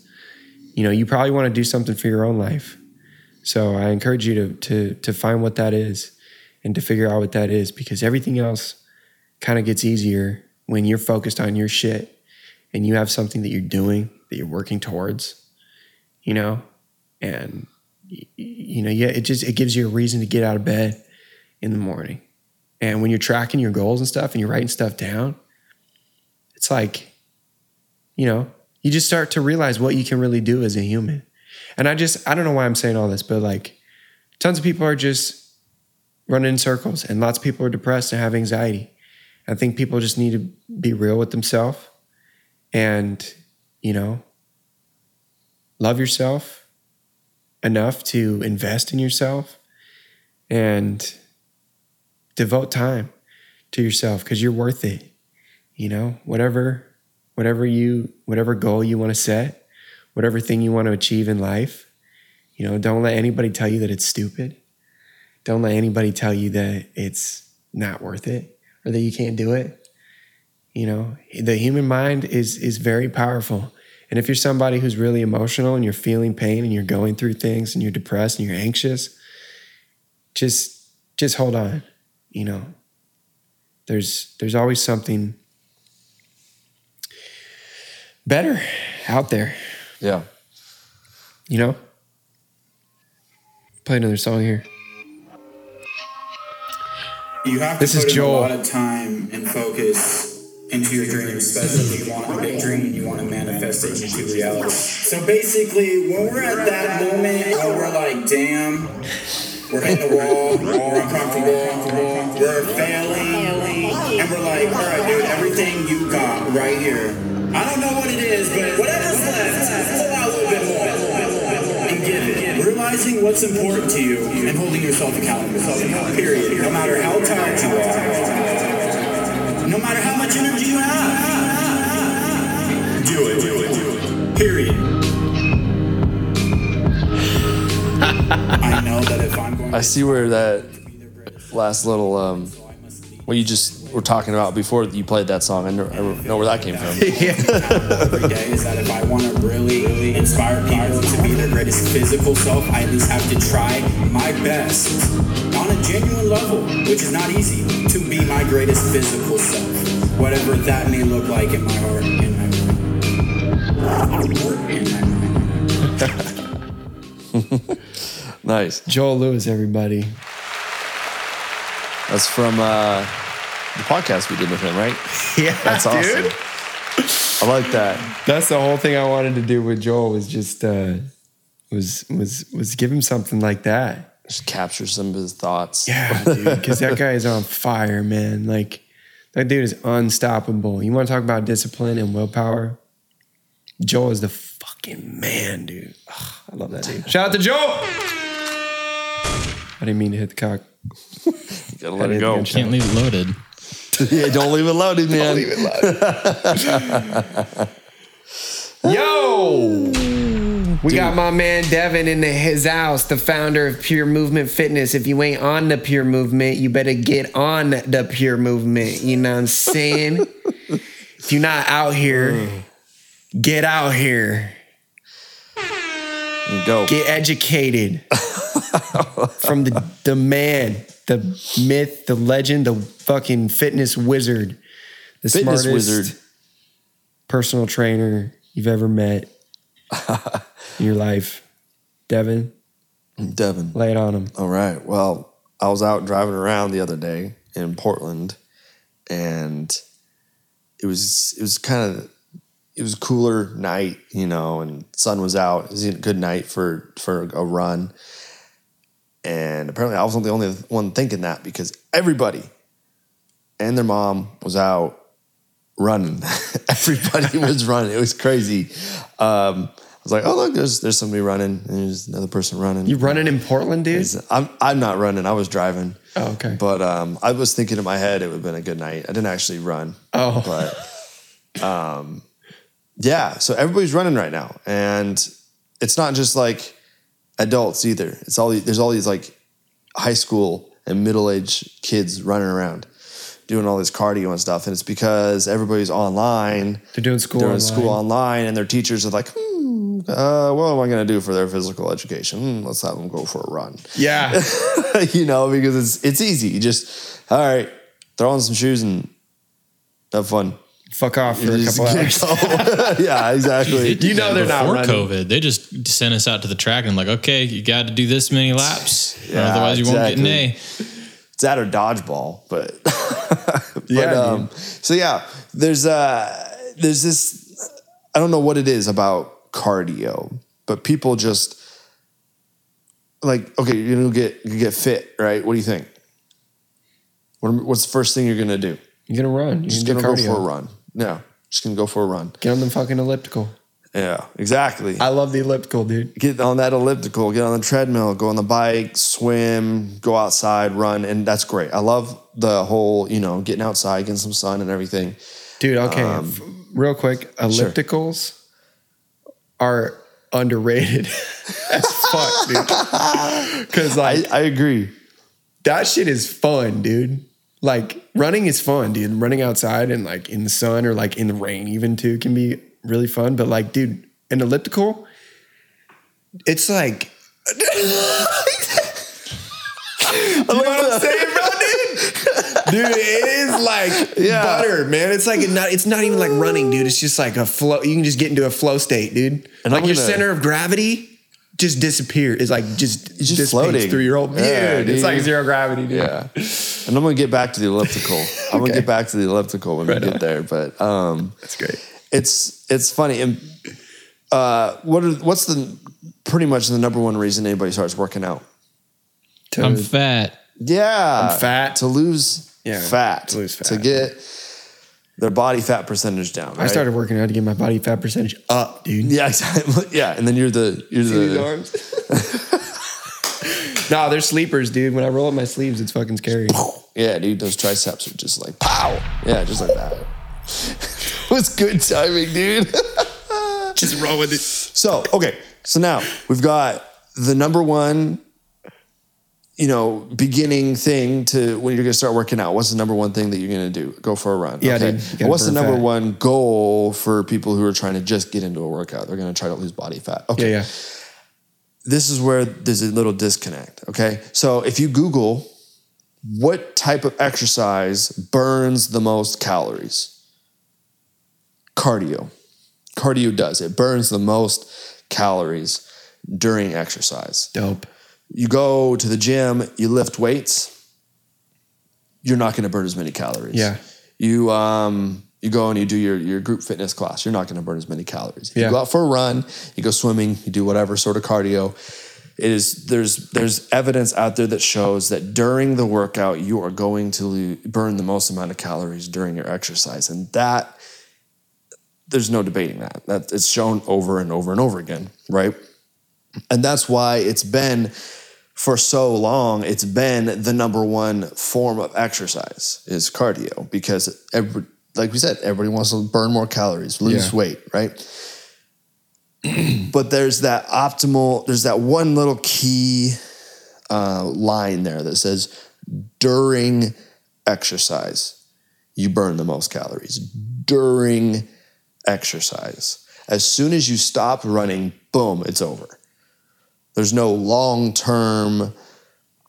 you know, you probably want to do something for your own life. So I encourage you to to to find what that is and to figure out what that is, because everything else kind of gets easier when you're focused on your shit and you have something that you're doing, that you're working towards, you know, and, you know, yeah, it just, it gives you a reason to get out of bed in the morning. And when you're tracking your goals and stuff and you're writing stuff down, it's like, you know, you just start to realize what you can really do as a human. And I just, I don't know why I'm saying all this, but like tons of people are just running in circles, and lots of people are depressed and have anxiety. I think people just need to be real with themselves and, you know, love yourself enough to invest in yourself and devote time to yourself, because you're worth it. You know, whatever, whatever you, whatever goal you want to set, whatever thing you want to achieve in life, you know, don't let anybody tell you that it's stupid. Don't let anybody tell you that it's not worth it, or that you can't do it. You know, the human mind is is very powerful. And if you're somebody who's really emotional and you're feeling pain and you're going through things and you're depressed and you're anxious, just just hold on, you know. There's there's always something better out there. Yeah. You know? Play another song here. You have to this put is Joel. a lot of time and focus into your dream, especially if you want to have a dream and you want to manifest it into reality. So basically, when we're at that moment, oh, we're like, damn, we're hitting the wall, we're uncomfortable, we're failing, and we're like, all right, dude, everything you got right here. I don't know what it is, but whatever's left, pull out a little bit more and give it. Realizing what's important to you and holding yourself accountable, period, no matter how tired you are, no matter how much energy you have, do it, do it, do it, period. I know that if I'm going to... I see where that last little, um, what you just were talking about before you played that song, I know where that came from. Every day is that if I want to really inspire people to be their greatest physical self, I at least have to try my best on a genuine level, which is not easy, to be my greatest physical self, whatever that may look like in my heart, in my mind. Nice. Joel Lewis, everybody. That's from uh, the podcast we did with him, right? Yeah, that's awesome. Dude. I like that. That's the whole thing I wanted to do with Joel was just uh, was was was give him something like that. Just capture some of his thoughts. Yeah, dude, because that guy is on fire, man. Like that dude is unstoppable. You want to talk about discipline and willpower? Joel is the fucking man, dude. Oh, I love that dude. Shout out to Joel. I didn't mean to hit the cock. You gotta let it go. Can't leave it loaded. Yeah, don't leave it loaded, man. Don't leave it loaded. Yo! We Dude. got my man Devin in the, his house, the founder of Pure Movement Fitness. If you ain't on the Pure Movement, you better get on the Pure Movement. You know what I'm saying? If you're not out here, get out here. You go. Get educated. From the, the man, the myth, the legend, the fucking fitness wizard, the fitness smartest wizard. personal trainer you've ever met in your life. Devin. Devin. Lay it on him. All right. Well, I was out driving around the other day in Portland, and it was it was kind of... It was a cooler night, you know, and sun was out. It was a good night for, for a run. And apparently I wasn't the only one thinking that because everybody and their mom was out running. Everybody was running. It was crazy. Um, I was like, oh, look, there's there's somebody running. And there's another person running. You running in Portland, dude? I'm, I'm not running. I was driving. Oh, okay. But um, I was thinking in my head it would have been a good night. I didn't actually run. Oh. But... Um, Yeah, so everybody's running right now, and it's not just like adults either. It's all there's all these like high school and middle-aged kids running around doing all this cardio and stuff, and it's because everybody's online. They're doing school they're doing online. school online, and their teachers are like, hmm, uh, what am I going to do for their physical education? Hmm, let's have them go for a run. Yeah, you know, because it's it's easy. You just all right, throw on some shoes and have fun. Fuck off for a couple hours. Yeah, exactly. You know they're not running. Before COVID, they just sent us out to the track and like, okay, you got to do this many laps, yeah, otherwise you exactly. won't get an A. It's that or dodgeball, but, but yeah. Um, so yeah, there's uh, there's this. I don't know what it is about cardio, but people just like, okay, you're gonna get you get fit, right? What do you think? What, what's the first thing you're gonna do? You're gonna run. You're just gonna, gonna go for a run. No, just gonna go for a run. Get on the fucking elliptical. Yeah, exactly. I love the elliptical, dude. Get on that elliptical. Get on the treadmill. Go on the bike. Swim. Go outside. Run, and that's great. I love the whole, you know, getting outside, getting some sun, and everything. Dude, okay, um, real quick, ellipticals sure. are underrated as fuck, dude. Because like, I, I agree. That shit is fun, dude. Like running is fun, dude. Running outside and like in the sun or like in the rain even too can be really fun. But like, dude, an elliptical, it's like, you know what I'm saying, bro, dude? Dude, it is like yeah. butter, man. It's like, not, it's not even like running, dude. It's just like a flow. You can just get into a flow state, dude. And like I'm your gonna, center of gravity just disappear. It's like just it's just floating through your old yeah, yeah dude. It's like zero gravity, dude. Yeah. And I'm gonna get back to the elliptical. okay. I'm gonna get back to the elliptical when right we get on. there. But um, that's great. It's it's funny. And uh, what are, what's the pretty much the number one reason anybody starts working out? To, I'm fat. Yeah, I'm fat to lose. Yeah, fat to lose fat to get. Their body fat percentage down. Right? I started working out to get my body fat percentage up, dude. Yeah, exactly. Yeah, and then you're the you're See the arms. Nah, they're sleepers, dude. When I roll up my sleeves, it's fucking scary. Yeah, dude, those triceps are just like pow. Yeah, just like that. It was good timing, dude. Just roll with it. So okay, so now we've got the number one, you know, beginning thing to when you're going to start working out. What's the number one thing that you're going to do? Go for a run. Yeah, okay. Dude, what's the number fat. one goal for people who are trying to just get into a workout? They're going to try to lose body fat. Okay. Yeah, yeah. This is where there's a little disconnect. Okay. So if you Google what type of exercise burns the most calories, cardio. Cardio does. It burns the most calories during exercise. Dope. You go to the gym, you lift weights, you're not going to burn as many calories. Yeah. You um you go and you do your, your group fitness class, you're not going to burn as many calories. If yeah. you go out for a run, you go swimming, you do whatever sort of cardio. It is there's there's evidence out there that shows that during the workout, you are going to lo- burn the most amount of calories during your exercise. And that, there's no debating that. That it's shown over and over and over again, right? And that's why it's been, for so long, it's been the number one form of exercise is cardio. Because, every, like we said, everybody wants to burn more calories, lose yeah. weight, right? But there's that optimal, there's that one little key uh, line there that says, during exercise, you burn the most calories. During exercise. As soon as you stop running, boom, it's over. There's no long-term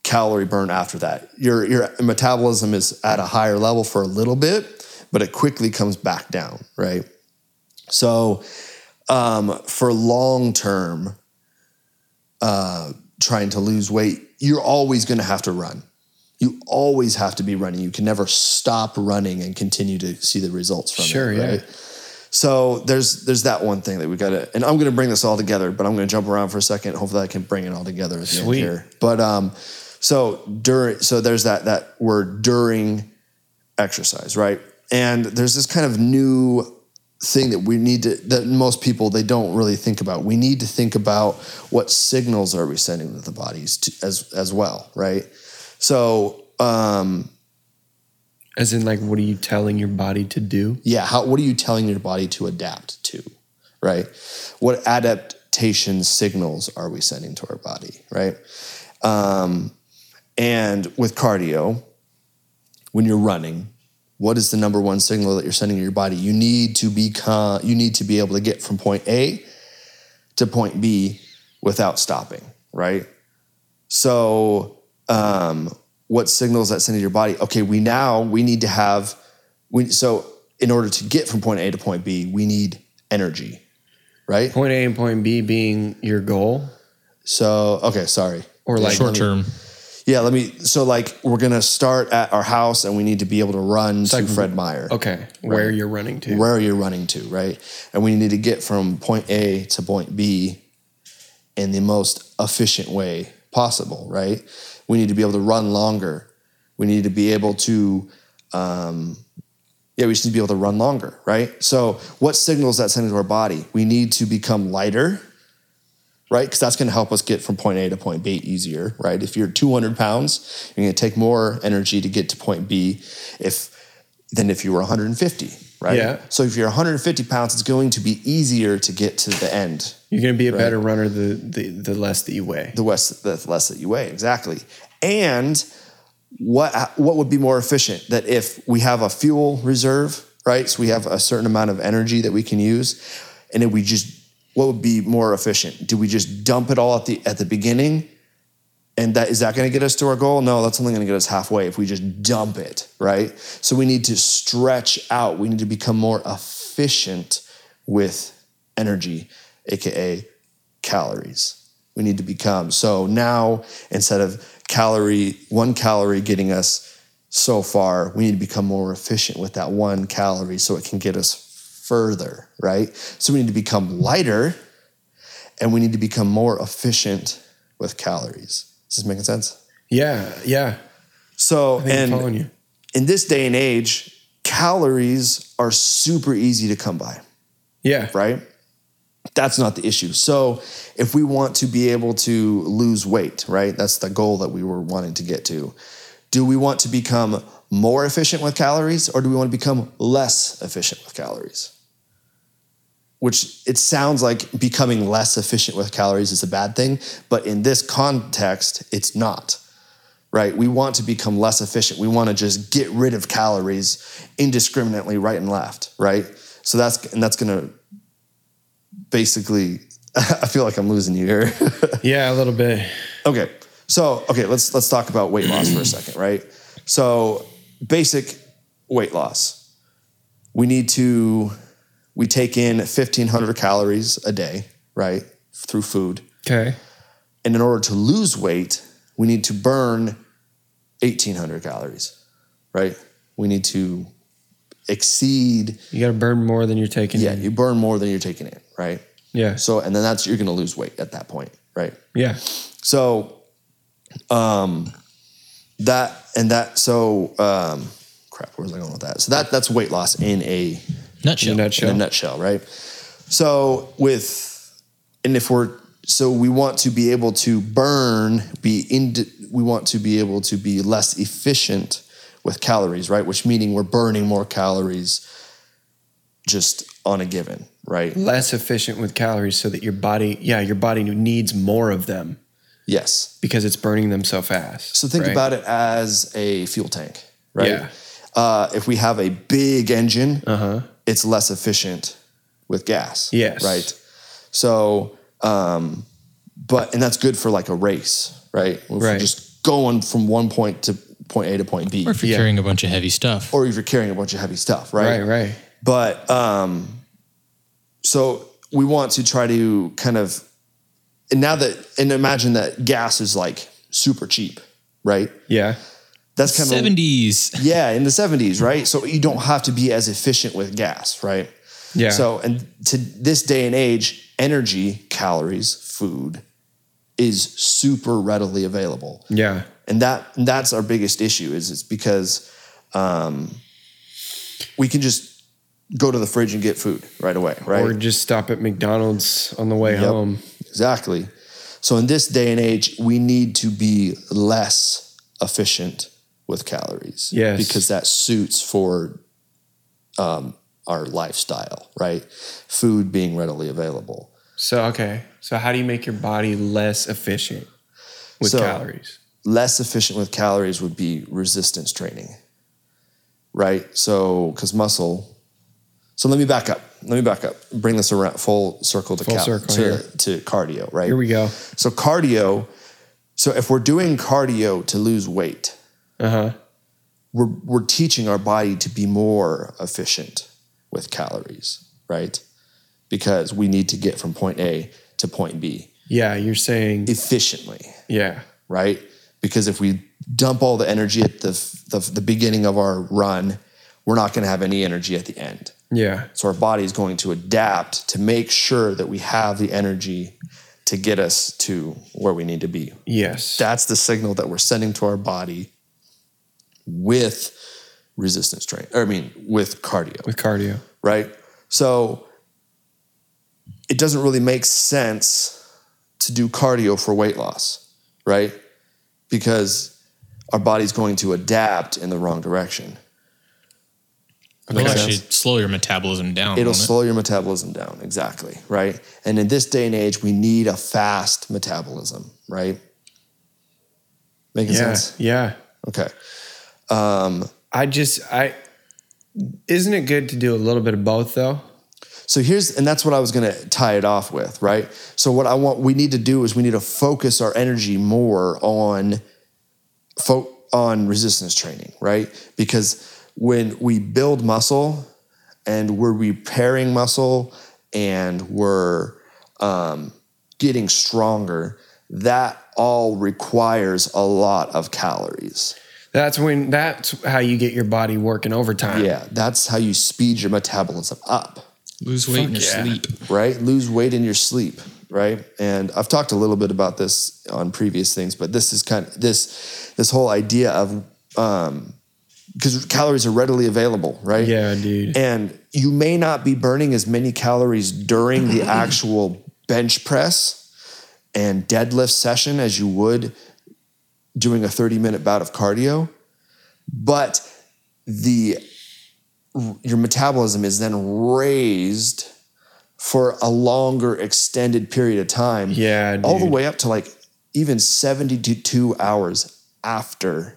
calorie burn after that. Your, your metabolism is at a higher level for a little bit, but it quickly comes back down, right? So um, for long-term uh, trying to lose weight, you're always going to have to run. You always have to be running. You can never stop running and continue to see the results from sure, it, right? Yeah. So there's there's that one thing that we got to, and I'm going to bring this all together, but I'm going to jump around for a second. Hopefully, I can bring it all together at the end here. But um, so during, so there's that that word during exercise, right? And there's this kind of new thing that we need to that most people they don't really think about. We need to think about what signals are we sending to the bodies to, as as well, right? So. Um, As in, like, what are you telling your body to do? Yeah, how, what are you telling your body to adapt to, right? What adaptation signals are we sending to our body, right? Um, and with cardio, when you're running, what is the number one signal that you're sending to your body? You need to be con- you need to be able to get from point A to point B without stopping, right? So... Um, what signals that send to your body? Okay, we now, we need to have, we, so in order to get from point A to point B, we need energy, right? Point A and point B being your goal? So, okay, sorry. Or like short term. Yeah, let me, so like we're going to start at our house and we need to be able to run it's to like, Fred Meyer. Okay, where right? you're running to. Where you're running to, right? And we need to get from point A to point B in the most efficient way possible, right? We need to be able to run longer. We need to be able to, um, yeah, we should be able to run longer, right? So what signals that send to our body? We need to become lighter, right? Because that's going to help us get from point A to point B easier, right? If you're two hundred pounds, you're going to take more energy to get to point B if than if you were one hundred fifty, right? Yeah. So if you're one hundred fifty pounds, it's going to be easier to get to the end. You're going to be a right? better runner the, the the less that you weigh. The less, the less that you weigh, exactly. And what what would be more efficient? That if we have a fuel reserve, right? So we have a certain amount of energy that we can use. And then we just, what would be more efficient? Do we just dump it all at the at the beginning? And that is that going to get us to our goal? No, that's only going to get us halfway if we just dump it, right? So we need to stretch out. We need to become more efficient with energy, A K A calories, we need to become. So now, instead of calorie, one calorie getting us so far, we need to become more efficient with that one calorie so it can get us further, right? So we need to become lighter and we need to become more efficient with calories. Is this making sense? Yeah, yeah. So, and I'm following you. In this day and age, calories are super easy to come by. Yeah. Right? That's not the issue. So if we want to be able to lose weight, right? That's the goal that we were wanting to get to. Do we want to become more efficient with calories, or do we want to become less efficient with calories? Which it sounds like becoming less efficient with calories is a bad thing, but in this context, it's not, right? We want to become less efficient. We want to just get rid of calories indiscriminately right and left, right? So that's, and that's going to basically, I feel like I'm losing you here. Yeah, a little bit. Okay. So, okay, let's let's talk about weight loss for a second, right? So basic weight loss. We need to... We take in fifteen hundred calories a day, right, through food. Okay. And in order to lose weight, we need to burn eighteen hundred calories, right? We need to exceed. You got to burn more than you're taking yeah, in. Yeah, you burn more than you're taking in, right? Yeah. So, and then that's, you're going to lose weight at that point, right? Yeah. So, um, that, and that, so, um, crap, where was I going with that? So that that's weight loss in a... Nutshell. In a nutshell. In a nutshell, right? So with, and if we're, so we want to be able to burn, be in, we want to be able to be less efficient with calories, right? Which meaning we're burning more calories just on a given, right? Less efficient with calories so that your body, yeah, your body needs more of them. Yes. Because it's burning them so fast. So think right? about it as a fuel tank, right? Yeah. Uh, if we have a big engine, uh-huh. it's less efficient with gas. Yes. Right? So, um, but, and that's good for like a race, right? If right. you're just going from one point to point A to point B. Or if you're yeah. carrying a bunch of heavy stuff. Or if you're carrying a bunch of heavy stuff, right? Right, right. But, um, so we want to try to kind of, and now that, and imagine that gas is like super cheap, right? Yeah. That's kind of seventies. Yeah, in the seventies, right? So you don't have to be as efficient with gas, right? Yeah. So, and to this day and age, energy, calories, food is super readily available. Yeah. And that and that's our biggest issue is it's because um, we can just go to the fridge and get food right away, right? Or just stop at McDonald's on the way yep, home. Exactly. So in this day and age, we need to be less efficient with calories. Yes. Because that suits for um, our lifestyle, right? Food being readily available. So, okay. So how do you make your body less efficient with so, calories? Less efficient with calories would be resistance training, right? So, because muscle... So let me back up. Let me back up. Bring this around full circle to, full cal- circle to, to cardio, right? Here we go. So cardio... So if we're doing cardio to lose weight... Uh-huh. We're we're teaching our body to be more efficient with calories, right? Because we need to get from point A to point B. Yeah, you're saying efficiently. Yeah, right? Because if we dump all the energy at the the, the beginning of our run, we're not going to have any energy at the end. Yeah. So our body is going to adapt to make sure that we have the energy to get us to where we need to be. Yes. That's the signal that we're sending to our body with resistance training, or I mean, with cardio. With cardio. Right? So it doesn't really make sense to do cardio for weight loss, right? Because our body's going to adapt in the wrong direction. It'll actually slow your metabolism down. It'll slow it? your metabolism down, exactly, right? And in this day and age, we need a fast metabolism, right? Making yeah, sense? Yeah. Okay. Um, I just, I, isn't it good to do a little bit of both though? So here's, and that's what I was going to tie it off with, right? So what I want, we need to do is we need to focus our energy more on, fo- on resistance training, right? Because when we build muscle and we're repairing muscle and we're, um, getting stronger, that all requires a lot of calories. That's when, that's how you get your body working overtime. Yeah, that's how you speed your metabolism up. Lose weight Fuck in your yeah. sleep. Right? Lose weight in your sleep, right? And I've talked a little bit about this on previous things, but this is kind of, this this whole idea of, um, because calories are readily available, right? Yeah, dude. And you may not be burning as many calories during the actual bench press and deadlift session as you would doing a thirty-minute bout of cardio, but the your metabolism is then raised for a longer extended period of time. Yeah, dude. All the way up to like even seventy-two hours after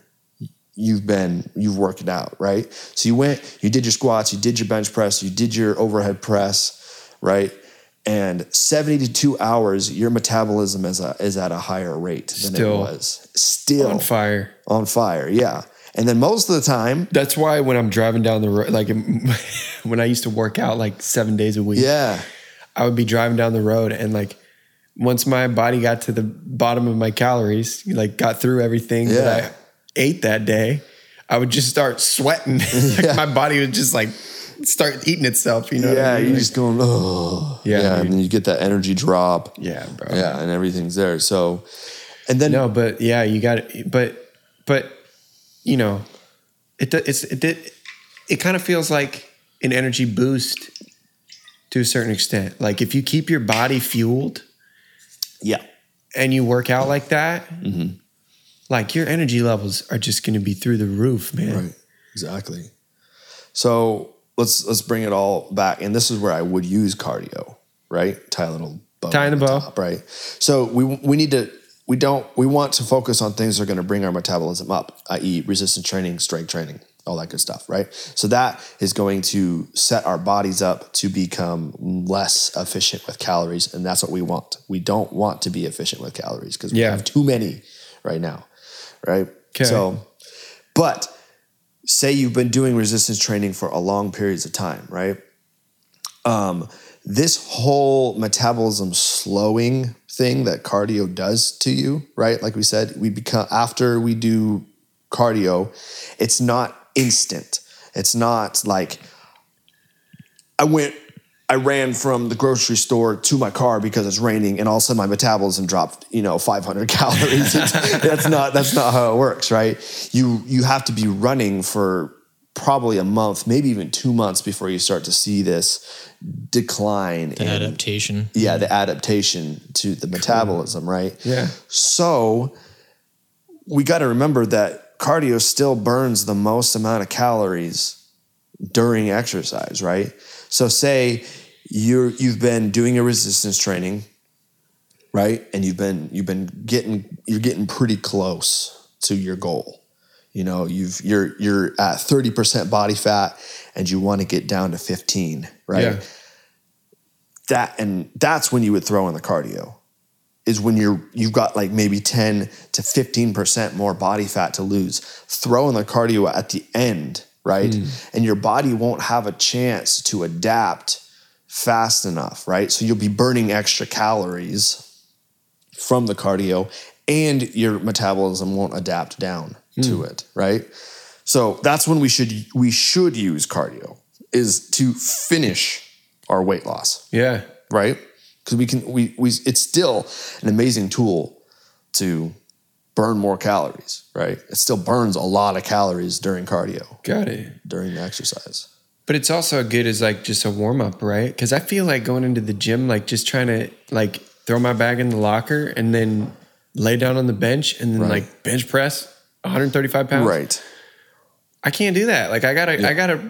you've been, you've worked out, right? So you went, you did your squats, you did your bench press, you did your overhead press, right? And seventy-two hours, your metabolism is a, is at a higher rate than still it was. Still. On fire. On fire, yeah. And then most of the time... That's why when I'm driving down the road, like when I used to work out like seven days a week, yeah, I would be driving down the road and like once my body got to the bottom of my calories, like got through everything yeah. that I ate that day, I would just start sweating. like yeah. My body would just like... start eating itself, you know. Yeah, what I mean? You're like, just going, oh, yeah, yeah and then you get that energy drop. Yeah, bro. Yeah, and everything's there. So, and then no, but yeah, you got it. But, but you know, it it's it it, it kind of feels like an energy boost to a certain extent. Like if you keep your body fueled, yeah, and you work out like that, mm-hmm. like your energy levels are just going to be through the roof, man. Right. Exactly. So. Let's let's bring it all back. And this is where I would use cardio, right? Tie a little bow. Tie the bow. Top, right. So we we need to, we don't, we want to focus on things that are going to bring our metabolism up, that is resistance training, strength training, all that good stuff, right? So that is going to set our bodies up to become less efficient with calories. And that's what we want. We don't want to be efficient with calories because we yeah. have too many right now, right? Okay. So, but... say you've been doing resistance training for a long periods of time, right? Um, this whole metabolism slowing thing that cardio does to you, right? Like we said, we become after we do cardio, it's not instant. It's not like I went, I ran from the grocery store to my car because it's raining, and all of a sudden my metabolism dropped, you know, five hundred calories. that's not that's not how it works, right? You you have to be running for probably a month, maybe even two months before you start to see this decline. The in, adaptation. Yeah, the adaptation to the metabolism, cool. right? Yeah. So we got to remember that cardio still burns the most amount of calories during exercise, right? So say you're you've been doing your resistance training, right? And you've been you've been getting you're getting pretty close to your goal. You know, you've you're you're at thirty percent body fat and you want to get down to fifteen, right? Yeah. That and that's when you would throw in the cardio. Is when you're you've got like maybe ten to fifteen percent more body fat to lose. Throw in the cardio at the end. Right? Mm. And your body won't have a chance to adapt fast enough, right? So you'll be burning extra calories from the cardio and your metabolism won't adapt down mm. to it, right? So that's when we should we should use cardio, is to finish our weight loss. Yeah. Right? Because we can we we it's still an amazing tool to burn more calories, right? It still burns a lot of calories during cardio. Got it. During the exercise. But it's also good as like just a warm-up, right? Because I feel like going into the gym, like just trying to like throw my bag in the locker and then lay down on the bench and then right. like bench press one hundred thirty-five pounds. Right. I can't do that. Like I gotta, yeah. I gotta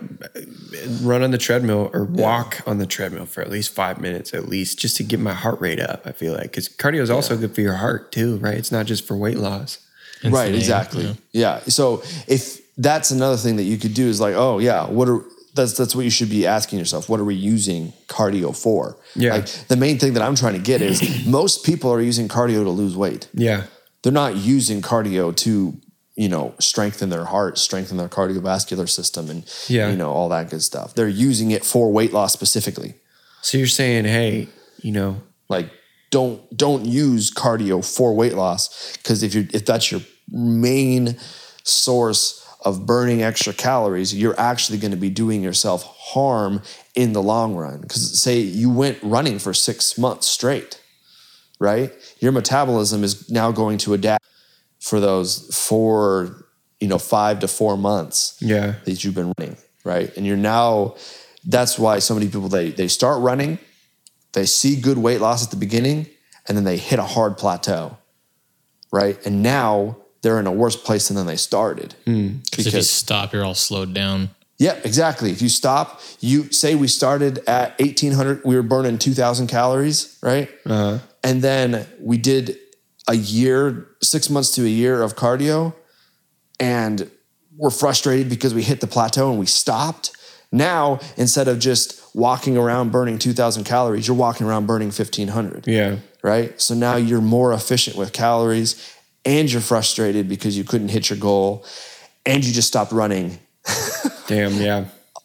run on the treadmill or walk yeah. on the treadmill for at least five minutes, at least, just to get my heart rate up. I feel like because cardio is yeah. also good for your heart too, right? It's not just for weight loss. It's right. Exactly. Yeah. yeah. So if that's another thing that you could do is like, oh yeah, what are that's that's what you should be asking yourself. What are we using cardio for? Yeah. Like the main thing that I'm trying to get is most people are using cardio to lose weight. Yeah. They're not using cardio to, you know, strengthen their heart, strengthen their cardiovascular system, and, yeah. you know, all that good stuff. They're using it for weight loss specifically. So you're saying, hey, you know, like don't don't use cardio for weight loss, because if you if that's your main source of burning extra calories, you're actually going to be doing yourself harm in the long run. Because say you went running for six months straight, right? Your metabolism is now going to adapt for those four, you know, five to four months yeah. that you've been running, right? And you're now, that's why so many people, they they start running, they see good weight loss at the beginning, and then they hit a hard plateau, right? And now they're in a worse place than they started. Mm. Because if you stop, you're all slowed down. Yeah, exactly. If you stop, you say we started at eighteen hundred, we were burning two thousand calories, right? Uh-huh. And then we did a year, six months to a year of cardio, and we're frustrated because we hit the plateau and we stopped. Now, instead of just walking around burning two thousand calories, you're walking around burning fifteen hundred. Yeah. Right? So now you're more efficient with calories, and you're frustrated because you couldn't hit your goal, and you just stopped running. Damn, yeah.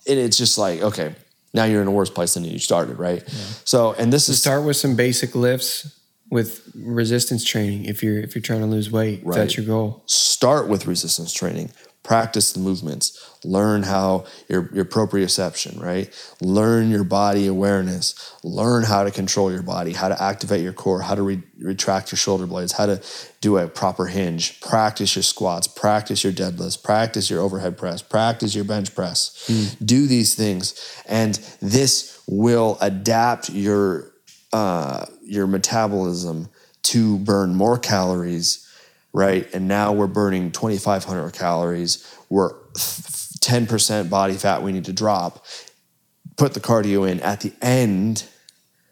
And it's just like, okay, now you're in a worse place than you started, right? Yeah. So, and this you is... Start with some basic lifts with resistance training if you're if you're trying to lose weight. Right. If that's your goal. Start with resistance training. Practice the movements. Learn how your, your proprioception, right? Learn your body awareness. Learn how to control your body, how to activate your core, how to re- retract your shoulder blades, how to do a proper hinge. Practice your squats. Practice your deadlifts. Practice your overhead press. Practice your bench press. Mm. Do these things. And this will adapt your uh, your metabolism to burn more calories. Right, and now we're burning twenty-five hundred calories. We're ten percent body fat we need to drop. Put the cardio in at the end,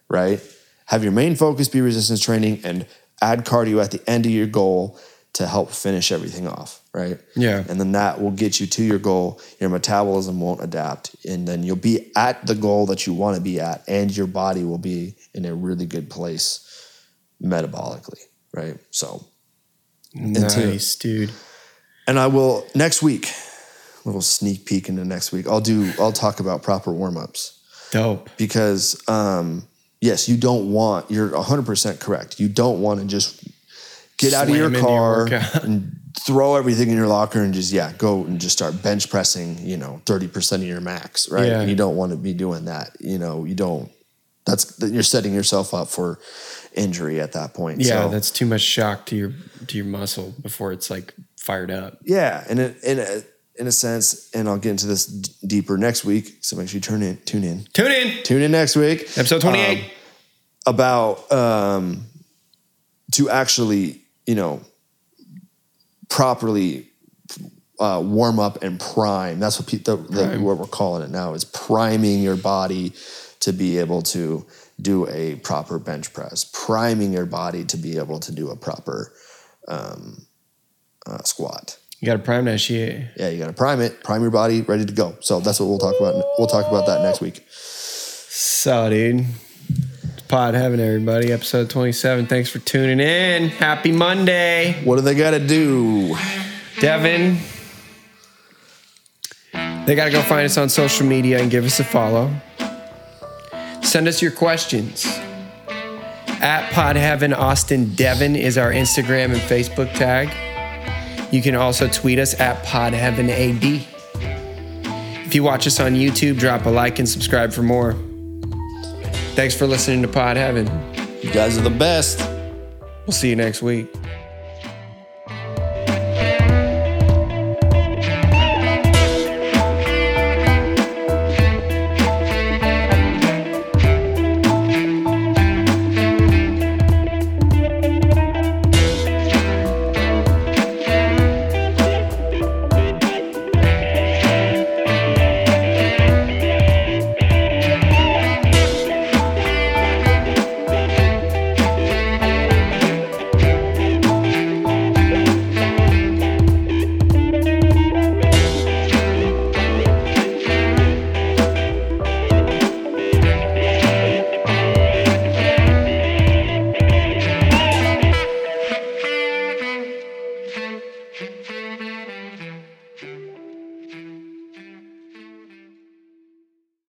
right? Have your main focus be resistance training and add cardio at the end of your goal to help finish everything off, right? Yeah. And then that will get you to your goal. Your metabolism won't adapt, and then you'll be at the goal that you want to be at, and your body will be in a really good place metabolically, right? So... Nice, dude. And I will next week, a little sneak peek into next week, I'll do I'll talk about proper warm-ups. Dope. Because um, yes, you don't want you're one hundred percent correct. You don't want to just get Slam out of your car your and throw everything in your locker and just yeah, go and just start bench pressing, you know, thirty percent of your max, right? Yeah. And you don't want to be doing that. You know, you don't That's you're setting yourself up for injury at that point. Yeah, so, that's too much shock to your to your muscle before it's like fired up. Yeah, and in, in a in a sense, and I'll get into this d- deeper next week. So make sure you turn in, tune in, tune in, tune in next week, episode twenty-eight, um, about um, to actually you know properly uh, warm up and prime. That's what pe- the, the, what we're calling it now is priming your body to be able to do a proper bench press, priming your body to be able to do a proper um, uh, squat. You got to prime that shit. Yeah, you got to prime it, prime your body, ready to go. So that's what we'll talk about. We'll talk about that next week. So, dude, it's pod heaven, everybody. Episode twenty-seven. Thanks for tuning in. Happy Monday. What do they got to do, Devin? They got to go find us on social media and give us a follow. Send us your questions. At Podheaven Austin Devon is our Instagram and Facebook tag. You can also tweet us at PodheavenAD. If you watch us on YouTube, drop a like and subscribe for more. Thanks for listening to Podheaven. You guys are the best. We'll see you next week.